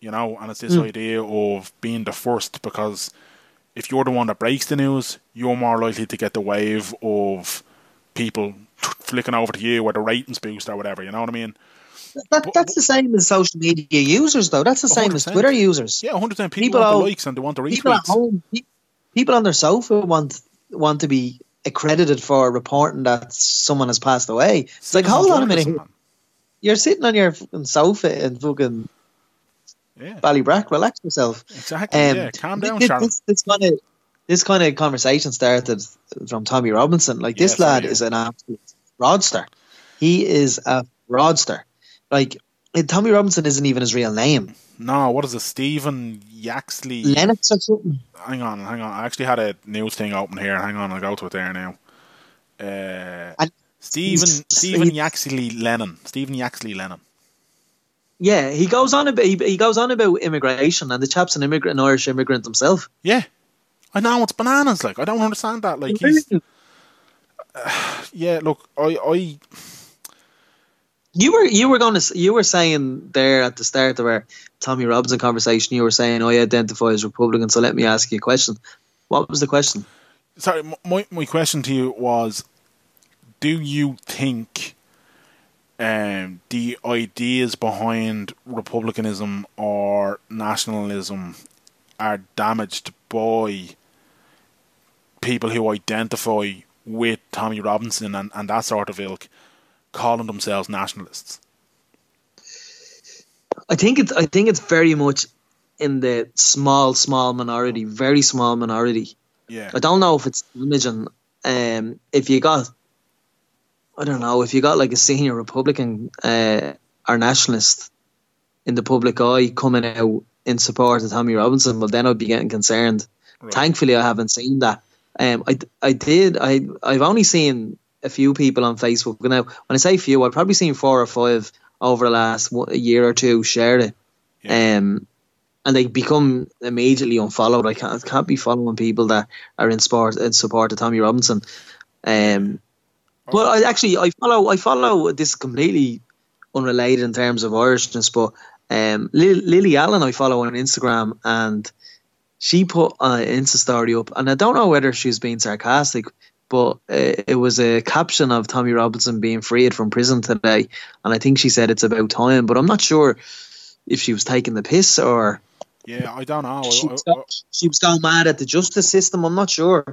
you know. And it's this mm. idea of being the first, because if you're the one that breaks the news, you're more likely to get the wave of people flicking over to you, or the ratings boost or whatever, you know what I mean? That, but, that's the same as social media users, though. That's the same one hundred percent as Twitter users. Yeah, one hundred percent. People, people want the likes and they want the retweets. People at home, people on their sofa want want to be accredited for reporting that someone has passed away. It's sitting like, hold on a minute. Someone. You're sitting on your fucking sofa in fucking yeah. Ballybrack. Relax yourself. Exactly. Um, yeah. Calm down, Sharon. This, this, kind of, this kind of conversation started from Tommy Robinson. Like, this yes, lad is an absolute fraudster. He is a fraudster. Like, Tommy Robinson isn't even his real name. No, what is it? Stephen Yaxley Lennox or something? Hang on, hang on. I actually had a news thing open here. Hang on, I'll go to it there now. Uh, Stephen Stephen Yaxley Lennon. Stephen Yaxley Lennon. Yeah, he goes on about he, he goes on about immigration, and the chap's an immigrant, an Irish immigrant himself. Yeah, I know, it's bananas. Like, I don't understand that. Like, he's, uh, yeah, look, I I. You were you were going to you were saying there at the start of our Tommy Robinson conversation, you were saying, "I identify as Republican, so let me ask you a question." What was the question? Sorry, my my question to you was, do you think um, the ideas behind republicanism or nationalism are damaged by people who identify with Tommy Robinson and, and that sort of ilk, calling themselves nationalists? I think it's I think it's very much in the small, small minority, very small minority. Yeah. I don't know if it's damaging. Um, if you got, I don't know, if you got like a senior Republican uh, or nationalist in the public eye coming out in support of Tommy Robinson, well, then I'd be getting concerned. Right. Thankfully, I haven't seen that. Um, I I did. I I've only seen a few people on Facebook. Now, when I say few, I've probably seen four or five over the last year or two share it. Yeah. Um, and they become immediately unfollowed. I can't, can't be following people that are in support, in support of Tommy Robinson. Um, oh. But I actually, I follow I follow this completely unrelated in terms of Irishness, but um, Lily, Lily Allen I follow on Instagram, and she put an Insta story up, and I don't know whether she was being sarcastic, but uh, it was a caption of Tommy Robinson being freed from prison today, and I think she said it's about time, but I'm not sure if she was taking the piss or... Yeah, I don't know. She was, so, she was so mad at the justice system, I'm not sure.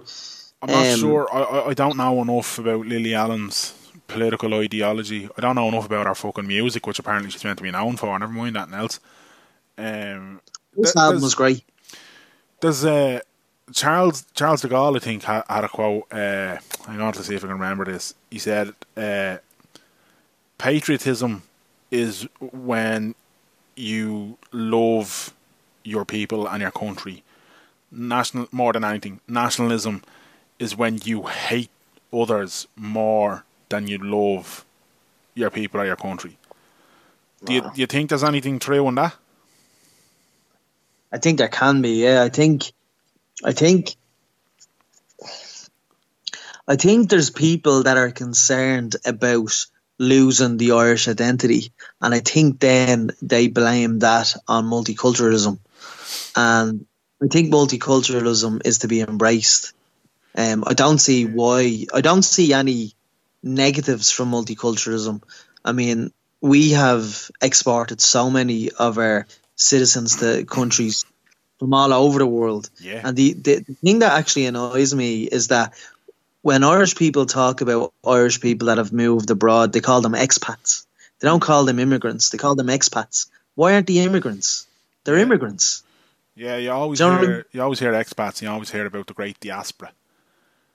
I'm not um, sure. I, I don't know enough about Lily Allen's political ideology. I don't know enough about her fucking music, which apparently she's meant to be known for, never mind that and else. Um, this th- album was great. There's a... Uh, Charles Charles de Gaulle, I think, had, had a quote. Uh, hang on to see if I can remember this. He said, uh, "Patriotism is when you love your people and your country. National, more than anything, nationalism is when you hate others more than you love your people or your country." Wow. Do you, do you think there's anything true in that? I think there can be. Yeah, I think. I think I think there's people that are concerned about losing the Irish identity, and I think then they blame that on multiculturalism, and I think multiculturalism is to be embraced. Um, I don't see why I don't see any negatives from multiculturalism. I mean, we have exported so many of our citizens to countries from all over the world. Yeah. And the, the, the thing that actually annoys me is that when Irish people talk about Irish people that have moved abroad, they call them expats. They don't call them immigrants. They call them expats. Why aren't they immigrants? They're yeah. immigrants. Yeah, you always, you know hear, I mean? you always hear expats, and you always hear about the great diaspora.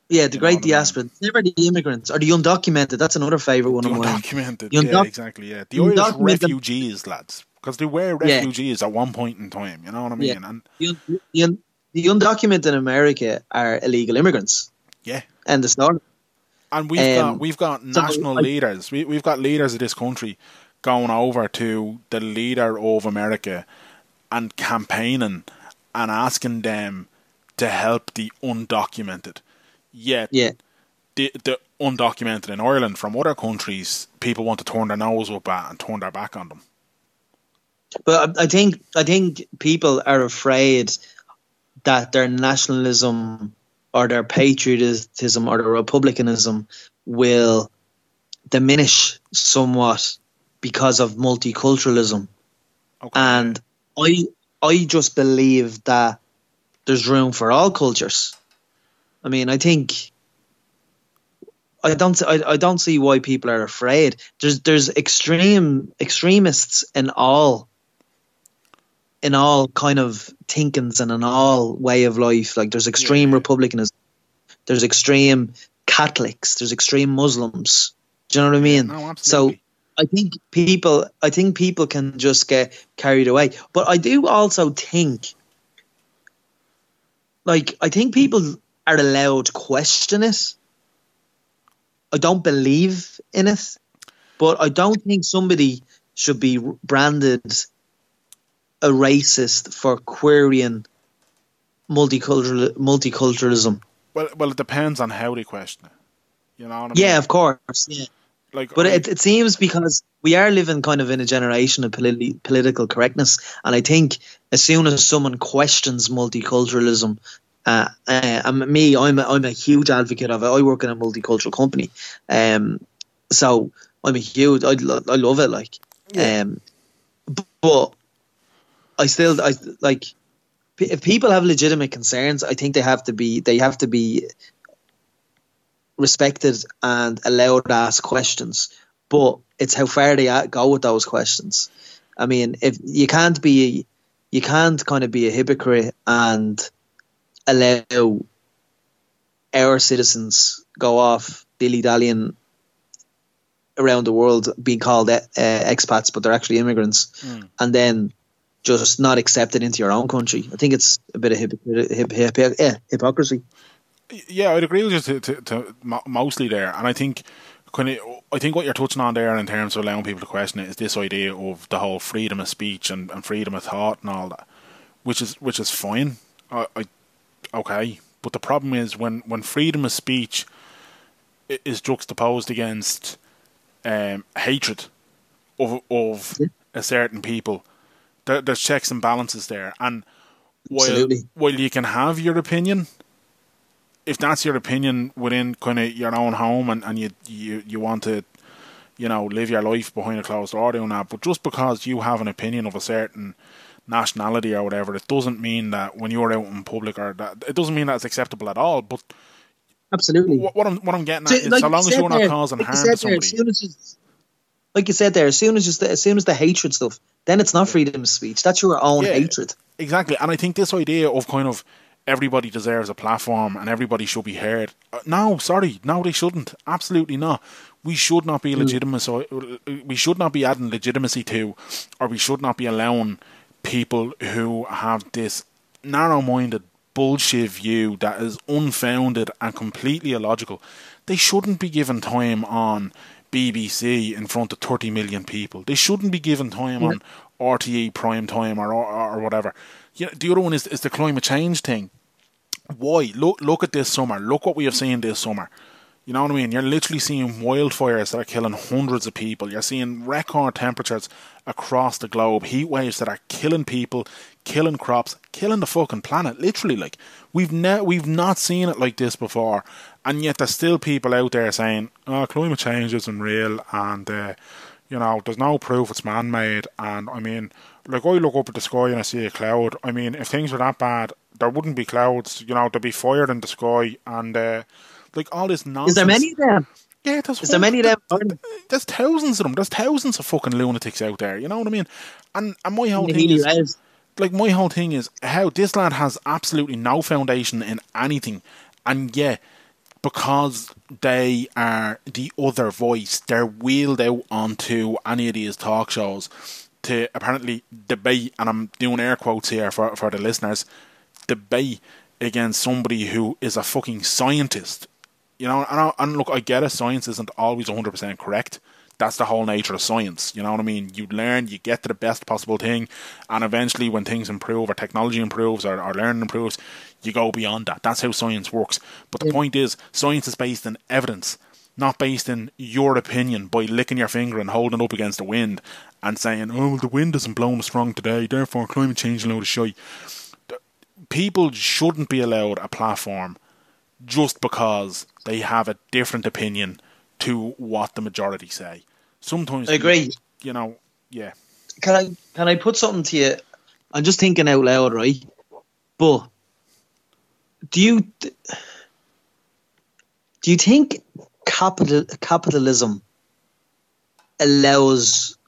Yeah, the great diaspora. Never the immigrants or the undocumented. That's another favourite one. The of mine. Undocumented. Yeah, undoc- exactly. Yeah, the Irish refugees, lads, because they were refugees yeah. at one point in time. You know what I mean? Yeah. And the, un- the, un- the undocumented in America are illegal immigrants. Yeah. End of story. And we've um, got we've got national so I, leaders. We we've got leaders of this country going over to the leader of America and campaigning and asking them to help the undocumented. Yet, yeah. the, the undocumented in Ireland from other countries, people want to turn their nose up at and turn their back on them. But I think I think people are afraid that their nationalism or their patriotism or their republicanism will diminish somewhat because of multiculturalism. Okay. And I I just believe that there's room for all cultures. I mean, I think I don't I, I don't see why people are afraid. There's there's extreme extremists in all in all kind of thinkings and in all way of life. Like there's extreme yeah. republicanism, there's extreme Catholics, there's extreme Muslims. Do you know what I mean? No, absolutely. So I think people I think people can just get carried away. But I do also think like I think people are allowed to question it. I don't believe in it, but I don't think somebody should be branded a racist for querying multicultural multiculturalism. Well, well, it depends on how they question it. You know what I mean? Yeah, of course. Yeah. Like, but I, it, it seems because we are living kind of in a generation of politi- political correctness, and I think as soon as someone questions multiculturalism. Uh, uh, and me, I'm a, I'm a huge advocate of it. I work in a multicultural company, um, so I'm a huge. I, lo- I love it, like, yeah. um, but I still, I like. P- if people have legitimate concerns, I think they have to be. They have to be respected and allowed to ask questions. But it's how far they at, go with those questions. I mean, if you can't be, you can't kind of be a hypocrite and allow our citizens go off dilly-dallying around the world being called uh, expats, but they're actually immigrants, mm. and then just not accepted into your own country. I think it's a bit of hypocr- hip- hip- hip- yeah, hypocrisy. Yeah, I'd agree with you to, to, to mostly there. And I think kind of, I think what you're touching on there in terms of allowing people to question it is this idea of the whole freedom of speech and, and freedom of thought and all that, which is, which is fine. I, I Okay, but the problem is when, when freedom of speech is juxtaposed against um, hatred of of yeah. a certain people, there, there's checks and balances there. And while Absolutely. while you can have your opinion, if that's your opinion within kind of your own home, and, and you, you you want to, you know, live your life behind a closed door doing that, but just because you have an opinion of a certain nationality or whatever, it doesn't mean that when you're out in public or that it doesn't mean that it's acceptable at all. But absolutely, what, what I'm what I'm getting at so, is like so long as you're there, not causing like harm to somebody. There, as soon as you, like you said there, as soon as just as soon as the hatred stuff, then it's not freedom of speech. That's your own yeah, hatred. Exactly, and I think this idea of kind of everybody deserves a platform and everybody should be heard. Uh, no, sorry, no, they shouldn't. Absolutely not. We should not be legitimate. Mm. We should not be adding legitimacy to, or we should not be allowing people who have this narrow-minded bullshit view that is unfounded and completely illogical. They shouldn't be given time on B B C in front of thirty million people. They shouldn't be given time on R T E prime time or, or, or whatever. You know, the other one is, is the climate change thing. Why? Look, look at this summer. Look what we have seen this summer. You know what I mean? You're literally seeing wildfires that are killing hundreds of people. You're seeing record temperatures across the globe. Heat waves that are killing people, killing crops, killing the fucking planet. Literally, like, we've ne- we've not seen it like this before. And yet there's still people out there saying, oh, climate change isn't real and, uh, you know, there's no proof it's man-made. And, I mean, like, I look up at the sky and I see a cloud. I mean, if things were that bad, there wouldn't be clouds. You know, there'd be fire in the sky and... Uh, Like all this nonsense. Is there many of them? Yeah, there's, Is there many of them? There, there's thousands of them. There's thousands of fucking lunatics out there. You know what I mean? And and my whole thing is, like my whole thing is how this lad has absolutely no foundation in anything, and yeah, because they are the other voice, they're wheeled out onto any of these talk shows to apparently debate, and I'm doing air quotes here for, for the listeners, debate against somebody who is a fucking scientist. You know, and, I, and look, I get it, science isn't always one hundred percent correct. That's the whole nature of science, you know what I mean? You learn, you get to the best possible thing, and eventually when things improve, or technology improves, or, or learning improves, you go beyond that. That's how science works. But the point is, science is based in evidence, not based in your opinion by licking your finger and holding up against the wind and saying, oh, the wind isn't blowing strong today, therefore climate change is a load of shite. People shouldn't be allowed a platform just because they have a different opinion to what the majority say. Sometimes I agree. You know, yeah. Can I can I put something to you? I'm just thinking out loud, right? But do you do you think capital capitalism allows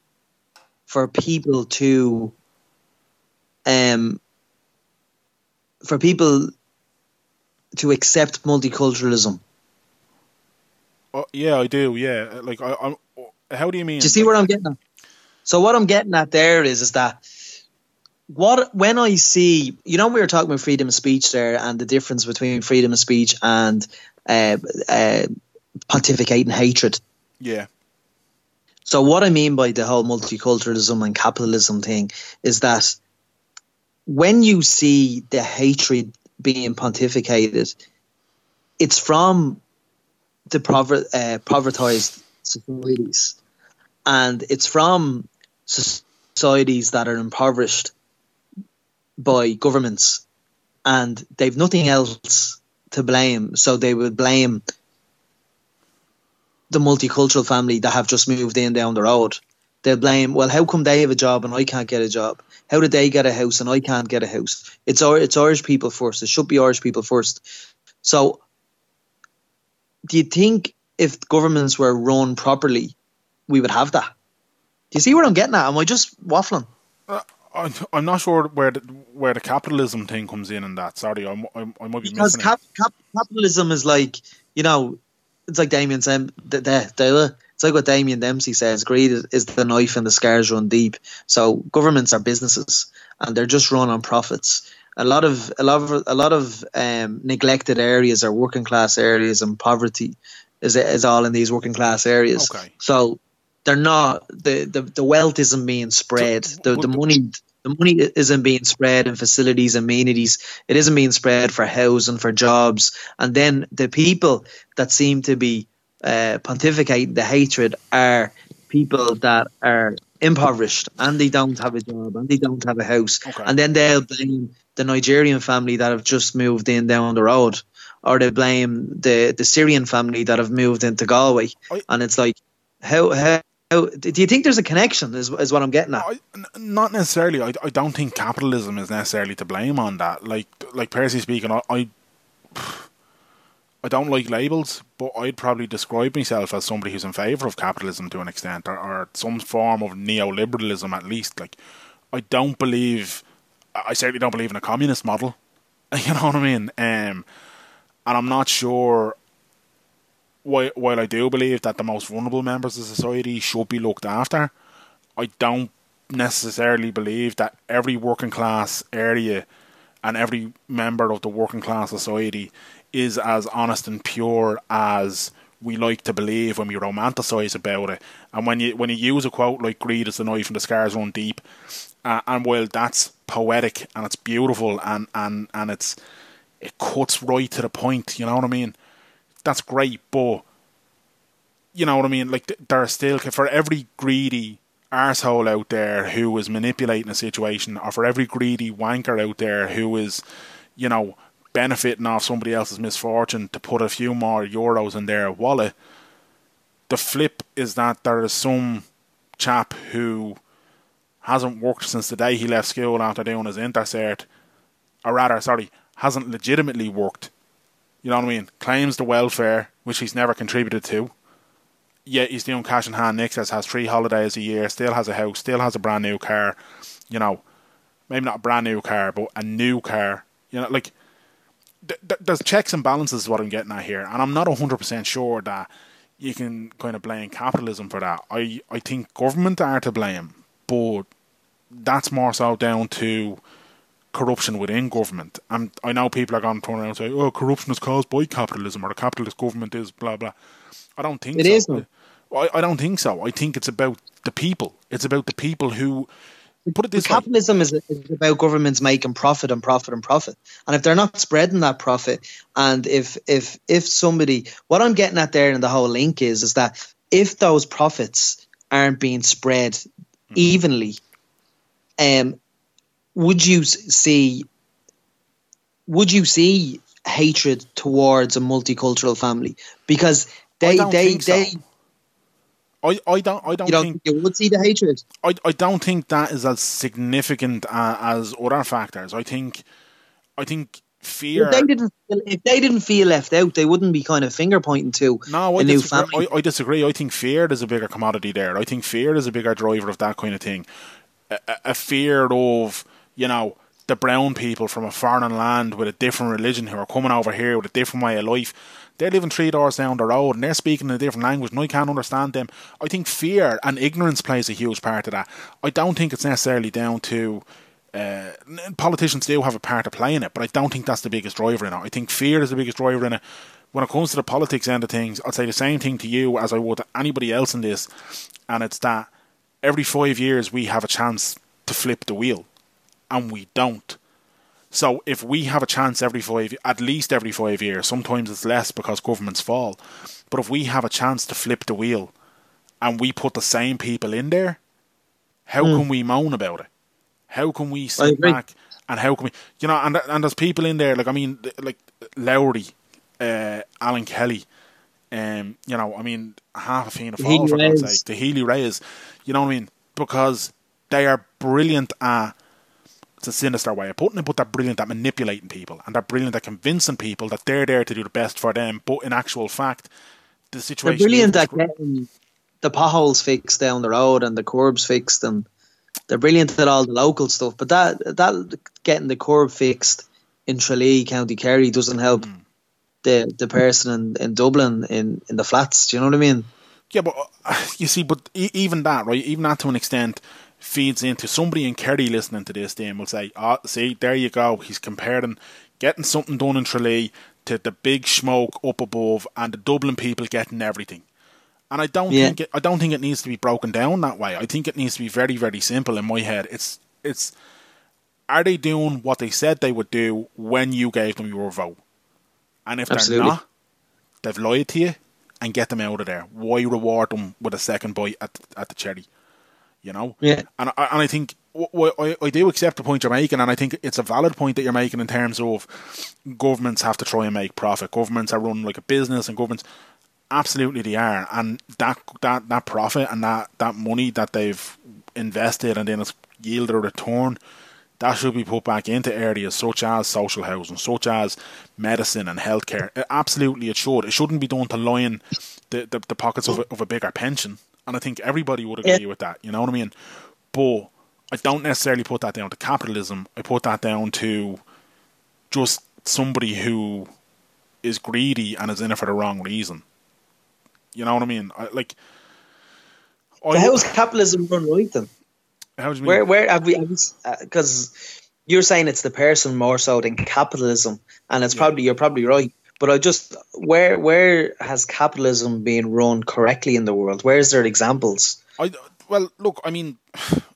for people to um for people to accept multiculturalism? Uh, yeah, I do. Yeah, like I, I'm. How do you mean? Do you see like, where I'm getting at? So what I'm getting at there is, is that what when I see, you know, we were talking about freedom of speech there and the difference between freedom of speech and uh, uh, pontificating hatred. Yeah. So what I mean by the whole multiculturalism and capitalism thing is that when you see the hatred being pontificated, it's from the prover- uh, privatized societies, and it's from societies that are impoverished by governments, and they've nothing else to blame, so they would blame the multicultural family that have just moved in down the road. They'll blame, well, how come they have a job and I can't get a job? How did they get a house and I can't get a house? It's it's Irish people first. It should be Irish people first. So do you think if governments were run properly, we would have that? Do you see where I'm getting at? Am I just waffling? Uh, I, I'm not sure where the, where the capitalism thing comes in in that. Sorry, I, I, I might be because missing cap, cap, capitalism is like, you know, it's like Damien said, it's like what Damien Dempsey says, greed is, is the knife and the scars run deep. So governments are businesses and they're just run on profits. A lot of a lot of a lot of um, neglected areas are working class areas, and poverty is is all in these working class areas. Okay. So they're not the, the, the wealth isn't being spread. So, the the money the money isn't being spread in facilities, amenities. It isn't being spread for housing, for jobs, and then the people that seem to be uh, pontificating the hatred are people that are impoverished and they don't have a job and they don't have a house. Okay. And then they'll blame the Nigerian family that have just moved in down the road, or they blame the, the Syrian family that have moved into Galway. I, and it's like, how, how how do you think there's a connection is, is what I'm getting at? I, not necessarily. I, I don't think capitalism is necessarily to blame on that. Like, like personally speaking, I, I I don't like labels, but I'd probably describe myself as somebody who's in favour of capitalism to an extent, or, or some form of neoliberalism at least. Like, I don't believe, I certainly don't believe in a communist model. You know what I mean? Um, and I'm not sure, while, while I do believe that the most vulnerable members of society should be looked after, I don't necessarily believe that every working class area and every member of the working class society is as honest and pure as we like to believe when we romanticise about it. And when you when you use a quote like "greed is the knife and the scars run deep," uh, and while that's poetic and it's beautiful and and and it's it cuts right to the point, you know what I mean? That's great, but you know what I mean? Like, there are still, for every greedy arsehole out there who is manipulating a situation, or for every greedy wanker out there who is, you know, benefiting off somebody else's misfortune to put a few more euros in their wallet, the flip is that there is some chap who hasn't worked since the day he left school after doing his intercert, or rather, sorry, hasn't legitimately worked, you know what I mean, claims the welfare, which he's never contributed to, yet he's doing cash in hand nixes, has three holidays a year, still has a house, still has a brand new car, you know, maybe not a brand new car, but a new car, you know, like, th- there's checks and balances is what I'm getting at here, and I'm not one hundred percent sure that you can kind of blame capitalism for that. I, I think government are to blame, but that's more so down to corruption within government. And I know people are going to turn around and say, oh, corruption is caused by capitalism, or the capitalist government is blah, blah. I don't think it so. It isn't. I, I don't think so. I think it's about the people. It's about the people who... Put it this way. Capitalism is, is about governments making profit and profit and profit. And if they're not spreading that profit, and if if if somebody, what I'm getting at there in the whole link is, is that if those profits aren't being spread mm-hmm. evenly, um, would you see, would you see hatred towards a multicultural family? Because they, I don't they, think they. So. I, I don't I don't, you don't think, think you would see the hatred. I, I don't think that is as significant uh, as other factors. I think I think fear. If they didn't feel, if they didn't feel left out, they wouldn't be kind of finger pointing to no, a I new family. I, I disagree. I think fear is a bigger commodity there. I think fear is a bigger driver of that kind of thing. A, a fear of you know the brown people from a foreign land with a different religion who are coming over here with a different way of life. They're living three doors down the road and they're speaking a different language and I can't understand them. I think fear and ignorance plays a huge part of that. I don't think it's necessarily down to... Uh, politicians do have a part to play in it, but I don't think that's the biggest driver in it. I think fear is the biggest driver in it. When it comes to the politics end of things, I'd say the same thing to you as I would to anybody else in this, and it's that every five years we have a chance to flip the wheel, and we don't. So if we have a chance every five, at least every five years, sometimes it's less because governments fall, but if we have a chance to flip the wheel and we put the same people in there, how mm. can we moan about it? How can we sit back and how can we, you know, and and there's people in there, like, I mean, like Lowry, uh, Alan Kelly, um, you know, I mean, half a Fianna Fáil, for God's sake, the Healy Reyes, you know what I mean? Because they are brilliant at, it's a sinister way of putting it, but they're brilliant at manipulating people and they're brilliant at convincing people that they're there to do the best for them, but in actual fact the situation, they're brilliant at getting the potholes fixed down the road and the curbs fixed, and they're brilliant at all the local stuff, but that that getting the curb fixed in Tralee, County Kerry doesn't help mm. the the person in, in Dublin in, in the flats, do you know what I mean? Yeah, but uh, you see, but even that, right, even that to an extent feeds into somebody in Kerry listening to this, then will say, "Ah, oh, see, there you go. He's comparing getting something done in Tralee to the big smoke up above, and the Dublin people getting everything." And I don't yeah. think it, I don't think it needs to be broken down that way. I think it needs to be very, very simple in my head. It's it's are they doing what they said they would do when you gave them your vote? And if Absolutely. They're not, they've lied to you, and get them out of there. Why reward them with a second bite at at the cherry? You know, yeah. and I and I think well, I I do accept the point you're making, and I think it's a valid point that you're making in terms of governments have to try and make profit. Governments are run like a business, and governments absolutely they are, and that that, that profit and that, that money that they've invested and then it's yielded a return, that should be put back into areas such as social housing, such as medicine and healthcare. It, absolutely, it should. It shouldn't be done to line the the, the pockets of a, of a bigger pension. And I think everybody would agree yeah. with that. You know what I mean? But I don't necessarily put that down to capitalism. I put that down to just somebody who is greedy and is in it for the wrong reason. You know what I mean? I, like, I, so how's capitalism run right then? How do you mean? Where, where have we? Because uh, you're saying it's the person more so than capitalism, and it's yeah. probably you're probably right. But I just, where where has capitalism been run correctly in the world? Where is there examples? I, well, look, I mean,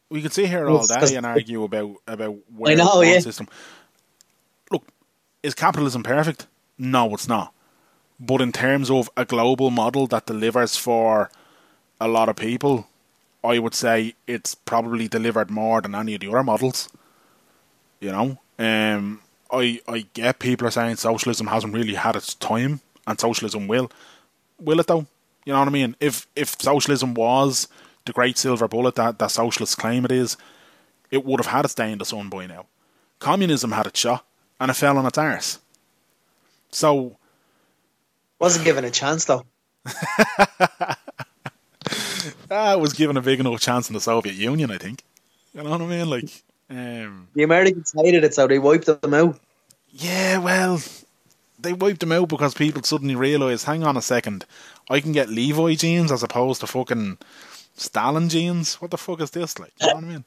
we could sit here all day and argue about, about where I know, the yeah. system. Look, is capitalism perfect? No, it's not. But in terms of a global model that delivers for a lot of people, I would say it's probably delivered more than any of the other models. You know? Um... I, I get people are saying socialism hasn't really had its time, and socialism will. Will it though? You know what I mean? If if socialism was the great silver bullet that, that socialists claim it is, it would have had its day in the sun by now. Communism had its shot, and it fell on its arse. So... Wasn't given a chance though. Ah, it was given a big enough chance in the Soviet Union, I think. You know what I mean? Like... Um, the Americans hated it, so they wiped them out. Yeah, well, they wiped them out because people suddenly realised, hang on a second, I can get Levi jeans as opposed to fucking Stalin jeans. What the fuck is this like? You know what I mean?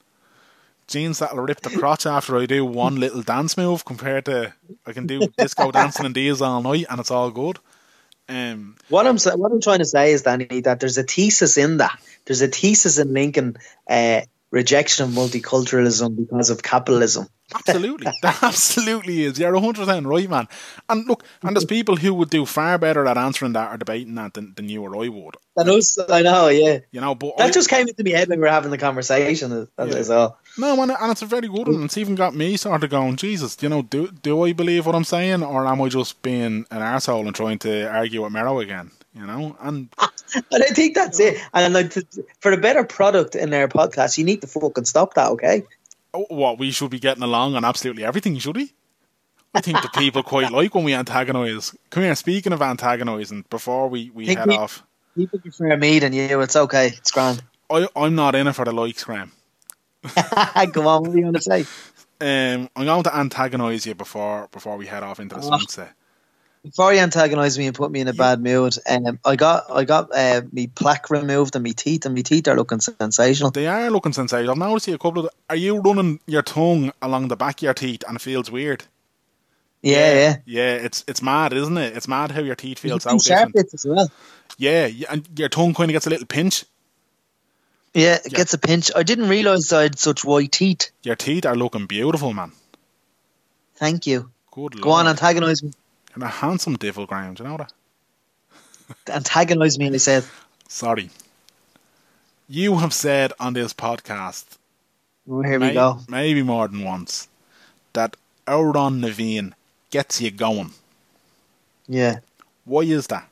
Jeans that'll rip the crotch after I do one little dance move compared to I can do disco dancing in these all night and it's all good. Um, what I'm what I'm trying to say is, Danny, that there's a thesis in that. There's a thesis in Lincoln uh, rejection of multiculturalism because of capitalism. Absolutely, that absolutely is. You're one hundred percent right, man. And look, and there's people who would do far better at answering that or debating that than, than you or I would. That also, I know, yeah. You know, but that I, just came into my head when we were having the conversation as, yeah. as well. No, and, and it's a very good one. It's even got me sort of going, Jesus, you know, do do I believe what I'm saying, or am I just being an arsehole and trying to argue with Merrow again? You know, and but I think that's you know. it. And like to, for a better product in our podcast, you need to fucking stop that, okay? What, we should be getting along on absolutely everything, should we? I think the people quite like when we antagonise. Come here, speaking of antagonising, before we, we head we, off. People prefer me than you, it's okay, it's grand. I, I'm not in it for the likes, Graham. Come on, what are you going to say? Um, I'm going to antagonise you before before we head off into this sunset. Before you antagonise me and put me in a yeah. bad mood, um, I got I got uh, my plaque removed and my teeth, and my teeth are looking sensational. They are looking sensational. I've noticed a couple of... Are you running your tongue along the back of your teeth and it feels weird? Yeah, yeah. Yeah, it's it's mad, isn't it? It's mad how your teeth feel so different. Sharp bits as well. Yeah, and your tongue kind of gets a little pinch. Yeah, it yeah. gets a pinch. I didn't realise I had such white teeth. Your teeth are looking beautiful, man. Thank you. Good Go Lord. on, antagonise me. And a handsome devil, Graham, do you know that? Antagonise me, and he said, sorry. You have said on this podcast, well, here may, we go. maybe more than once, that Amhrán na bhFiann gets you going. Yeah. Why is that?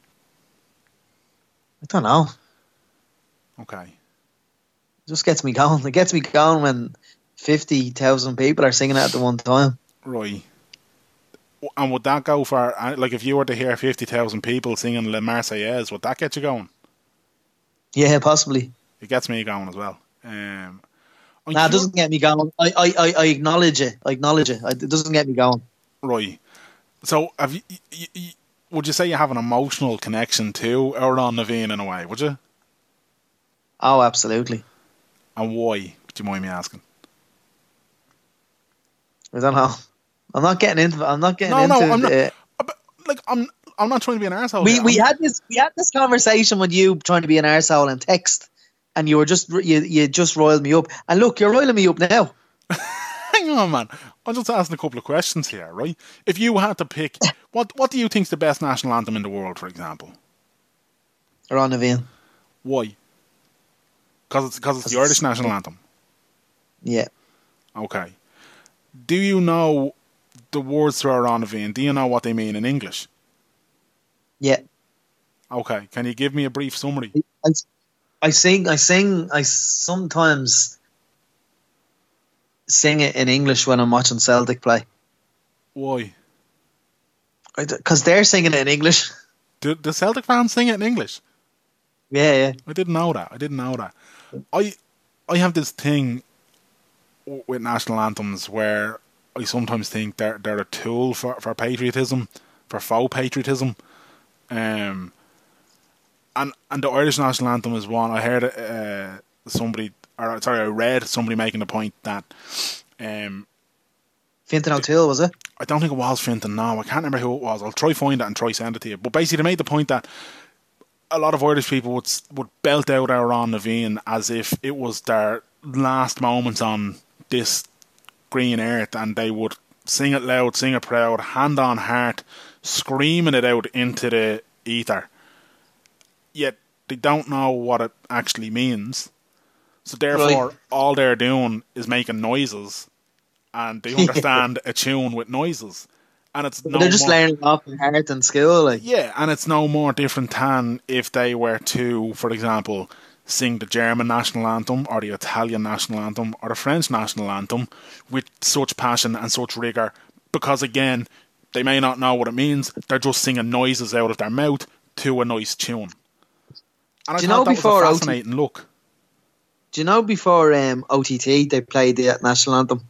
I don't know. Okay. It just gets me going. It gets me going when fifty thousand people are singing it at the one time. Right. And would that go for, like, if you were to hear fifty thousand people singing Le Marseillaise, would that get you going? Yeah, possibly. It gets me going as well. Um, nah, sure... it doesn't get me going. I, I, I acknowledge it. I acknowledge it. It doesn't get me going. Right. So, have you, you, you, would you say you have an emotional connection to Amhrán na bhFiann in a way, would you? Oh, absolutely. And why, do you mind me asking? I don't know. I'm not getting into. I'm not getting no, into. No, I'm the, not, like I'm. I'm not trying to be an arsehole. We yet. we I'm, had this. We had this conversation with you trying to be an arsehole in text, and you were just you you just roiled me up. And look, you're roiling me up now. Hang on, man. I'm just asking a couple of questions here, right? If you had to pick, what what do you think's the best national anthem in the world, for example? Amhrán na bhFiann. Why? Because it's because it's the it's, Irish national anthem. Yeah. Okay. Do you know the words to Amhrán na bhFiann? Do you know what they mean in English? Yeah. Okay. Can you give me a brief summary? I, I sing. I sing. I sometimes sing it in English when I'm watching Celtic play. Why? Because they're singing it in English. Do the Celtic fans sing it in English? Yeah, yeah. I didn't know that. I didn't know that. I, I have this thing with national anthems where I sometimes think they're, they're a tool for, for patriotism, for faux patriotism. Um, and and the Irish National Anthem is one. I heard uh, somebody, or sorry, I read somebody making the point that... Um, Fintan O'Toole, was it? I don't think it was Fintan, no. I can't remember who it was. I'll try find it and try send it to you. But basically they made the point that a lot of Irish people would would belt out Amhrán na bhFiann as if it was their last moments on this green earth, and they would sing it loud, sing it proud, hand on heart, screaming it out into the ether, yet they don't know what it actually means, so therefore right. all they're doing is making noises, and they understand a tune with noises, and it's no they're just more, learning off in heart in school, like. Yeah, and it's no more different than if they were to, for example, sing the German national anthem or the Italian national anthem or the French national anthem with such passion and such rigour, because again they may not know what it means, they're just singing noises out of their mouth to a nice tune. And I do you know that before was a fascinating O T T, look, do you know before um, O T T they play the national anthem?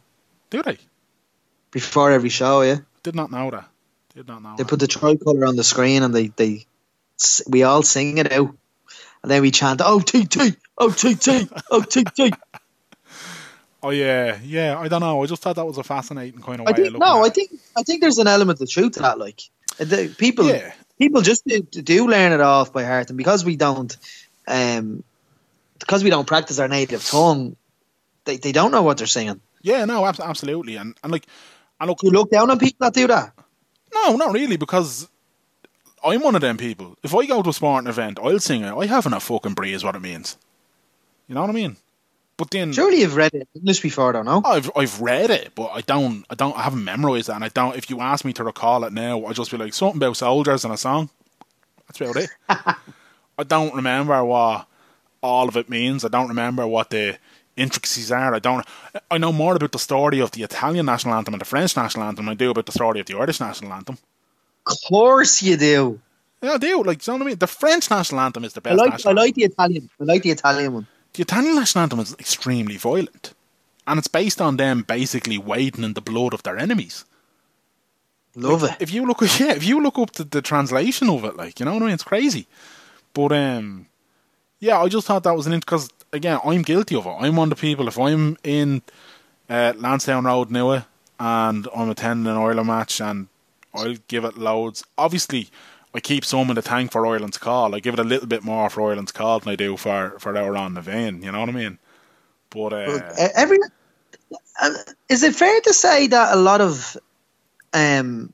Do they? Before every show, yeah. Did not know that. Did not know. They put the tricolour on the screen and they, they we all sing it out. And then we chant O T T, O T T, O T T. Oh yeah, yeah. I don't know. I just thought that was a fascinating kind of way. I think, of looking no, at I think I think there's an element of truth to that. Like the, people, yeah. people just do, do learn it off by heart, and because we don't, um, because we don't practice our native tongue, they they don't know what they're singing. Yeah, no, ab- absolutely, and and like, and look, do you look down on people that do that? No, not really, because I'm one of them people. If I go to a sporting event, I'll sing it. I haven't a fucking breeze what it means. You know what I mean? But then, surely you've read it English before, don't know. I've I've read it, but I don't I don't I haven't memorised it, and I don't. If you ask me to recall it now, I'd just be like something about soldiers and a song. That's about it. I don't remember what all of it means. I don't remember what the intricacies are. I don't. I know more about the story of the Italian national anthem and the French national anthem than I do about the story of the Irish national anthem. Of course you do. Yeah, I do. Like, you know what I mean? The French national anthem is the best. I like, national I like the Italian. I like the Italian one. The Italian national anthem is extremely violent, and it's based on them basically wading in the blood of their enemies. Love like, it. If you look, yeah, if you look up the, the translation of it, like, you know what I mean, it's crazy. But um, yeah, I just thought that was an interesting, because again, I'm guilty of it. I'm one of the people. If I'm in uh, Lansdowne Road, Newey, and I'm attending an Ireland match, and I'll give it loads. Obviously, I keep some in the tank for Ireland's Call. I give it a little bit more for Ireland's Call than I do for for Amhrán na bhFiann. You know what I mean? But uh, every uh, is it fair to say that a lot of um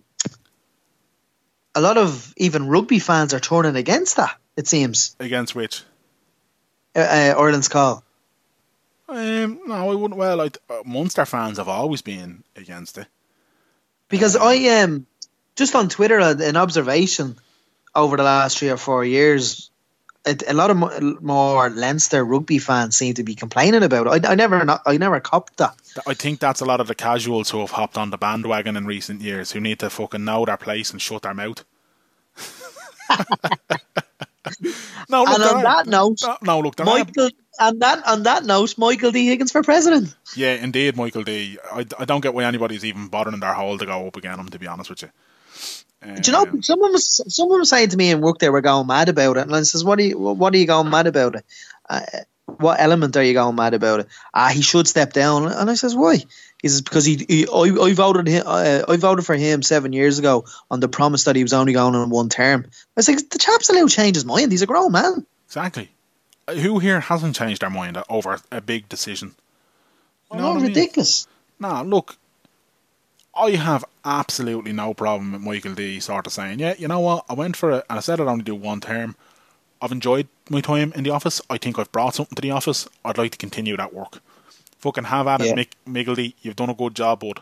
a lot of even rugby fans are turning against that? It seems against which uh, uh, Ireland's Call. Um, no, I wouldn't. Well, like uh, Munster fans have always been against it because um, I am um, just on Twitter an observation. Over the last three or four years, a, a lot of more Leinster rugby fans seem to be complaining about it. I, I never, not, I never copped that. I think that's a lot of the casuals who have hopped on the bandwagon in recent years, who need to fucking know their place and shut their mouth. no, look, and on that note, no, look, Michael. And that, on that note, Michael D. Higgins for president. Yeah, indeed, Michael D. I, I don't get why anybody's even bothering their hole to go up again. I'm to be honest with you. Um, Do you know, someone was someone was saying to me in work they were going mad about it, and I says, "What are you? What are you going mad about it? Uh, what element are you going mad about it? Ah, uh, he should step down." And I says, "Why?" He says, "Because he, he I, I voted him, uh, I voted for him seven years ago on the promise that he was only going on one term." I said, "The chap's allowed to change his mind. He's a grown man." Exactly. Who here hasn't changed their mind over a big decision? You know oh, what I ridiculous. Mean? Nah, look. I have absolutely no problem with Michael D sort of saying, yeah, you know what, I went for it and I said I'd only do one term. I've enjoyed my time in the office. I think I've brought something to the office. I'd like to continue that work. Fucking have at yeah. it, Mick Miggledy. You've done a good job, bud.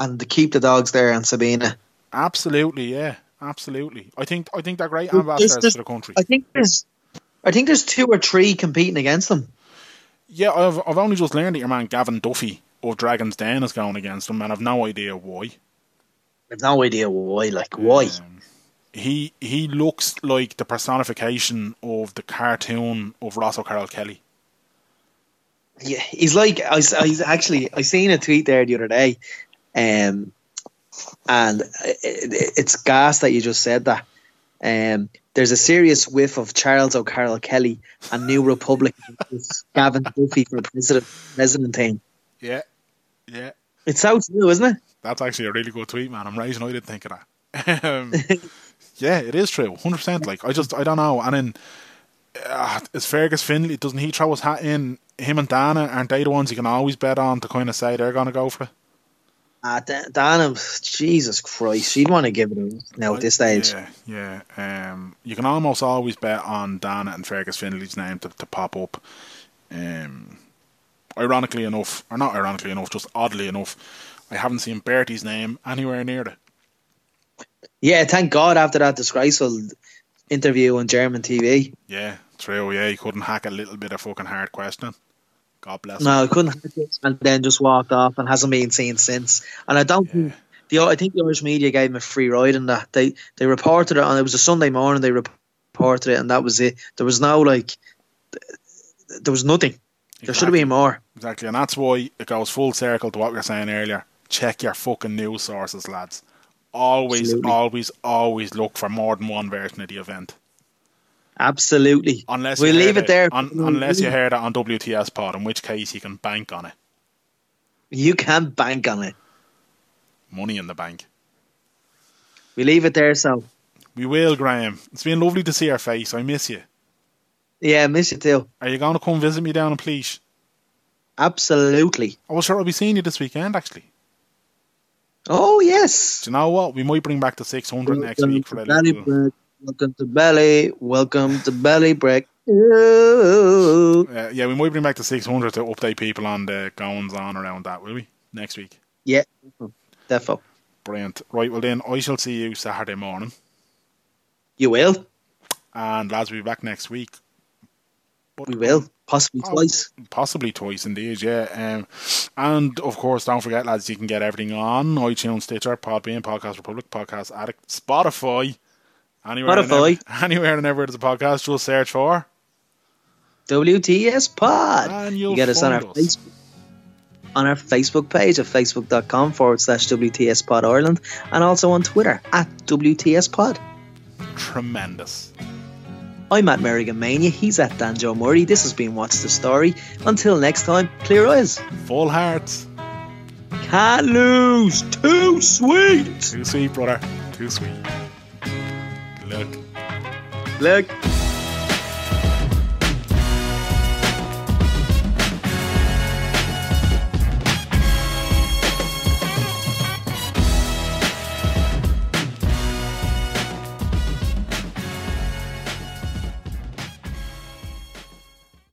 And to keep the dogs there and Sabina. Absolutely, yeah. Absolutely. I think I think they're great ambassadors there's, there's, to the country. I think there's I think there's two or three competing against them. Yeah, I've I've only just learned that your man Gavin Duffy of Dragon's Den is going against him, and I've no idea why. I've no idea why, like why. Um, he he looks like the personification of the cartoon of Ross O'Carroll Kelly. Yeah, he's like I, I actually I seen a tweet there the other day, um, and it, it's gas that you just said that. Um, there's a serious whiff of Charles O'Carroll Kelly and New Republic with Gavin Duffy for president president team. Yeah. Yeah, it's so true, isn't it? That's actually a really good tweet, man. I'm raising. I didn't think of that. um, yeah, it is true, one hundred percent. Like I just, I don't know. And then uh, is Fergus Finlay? Doesn't he throw his hat in? Him and Dana aren't they the ones you can always bet on to kind of say they're going to go for it? Ah, uh, Dana, Jesus Christ, she'd want to give it a now at this stage. Yeah, yeah. Um, you can almost always bet on Dana and Fergus Finlay's name to, to pop up. Um. Ironically enough, or not ironically enough, just oddly enough, I haven't seen Bertie's name anywhere near it. Yeah, thank God after that disgraceful interview on German T V. Yeah, true, yeah, he couldn't hack a little bit of fucking hard questioning. God bless him. No, he couldn't hack it, and then just walked off and hasn't been seen since. And I don't yeah. think, the, I think the Irish media gave him a free ride in that. They, they reported it, and it was a Sunday morning, they reported it, and that was it. There was no, like, there was nothing. Exactly. There should have been more. Exactly, and that's why it goes full circle to what we were saying earlier. Check your fucking news sources, lads. always, Absolutely. always, always look for more than one version of the event. Absolutely. Unless we'll leave it, it there. Un, unless you heard it on W T S Pod, in which case you can bank on it. You can bank on it. Money in the bank. We leave it there, so. We will, Graham. It's been lovely to see your face. I miss you. Yeah, I miss you too. Are you going to come visit me down in Pleash? Absolutely. I was sure I'll be seeing you this weekend, actually. Oh, yes. Do you know what? We might bring back the six hundred welcome next week for a little break. Welcome to Belly. Welcome to Belly Break. Uh, yeah, we might bring back the six hundred to update people on the goings on around that, will we? Next week. Yeah, defo. Brilliant. Right, well then, I shall see you Saturday morning. You will. And lads, we'll be back next week. But we will. Possibly oh, twice. Possibly twice, indeed, yeah. Um, and, of course, don't forget, lads, you can get everything on iTunes, Stitcher, Podbean, Podcast Republic, Podcast Addict, Spotify. Anywhere Spotify. And ever, anywhere and everywhere there's a podcast, just search for W T S Pod. And you'll you get us on our us. Facebook. On our Facebook page at facebook.com forward slash WTS Pod Ireland, and also on Twitter at W T S Pod. Tremendous. I'm at Merrigan Mania, he's at Danjo Murray. This has been What's the Story. Until next time, clear eyes, full hearts. Can't lose. Too sweet. Too sweet, brother. Too sweet. Look. Look.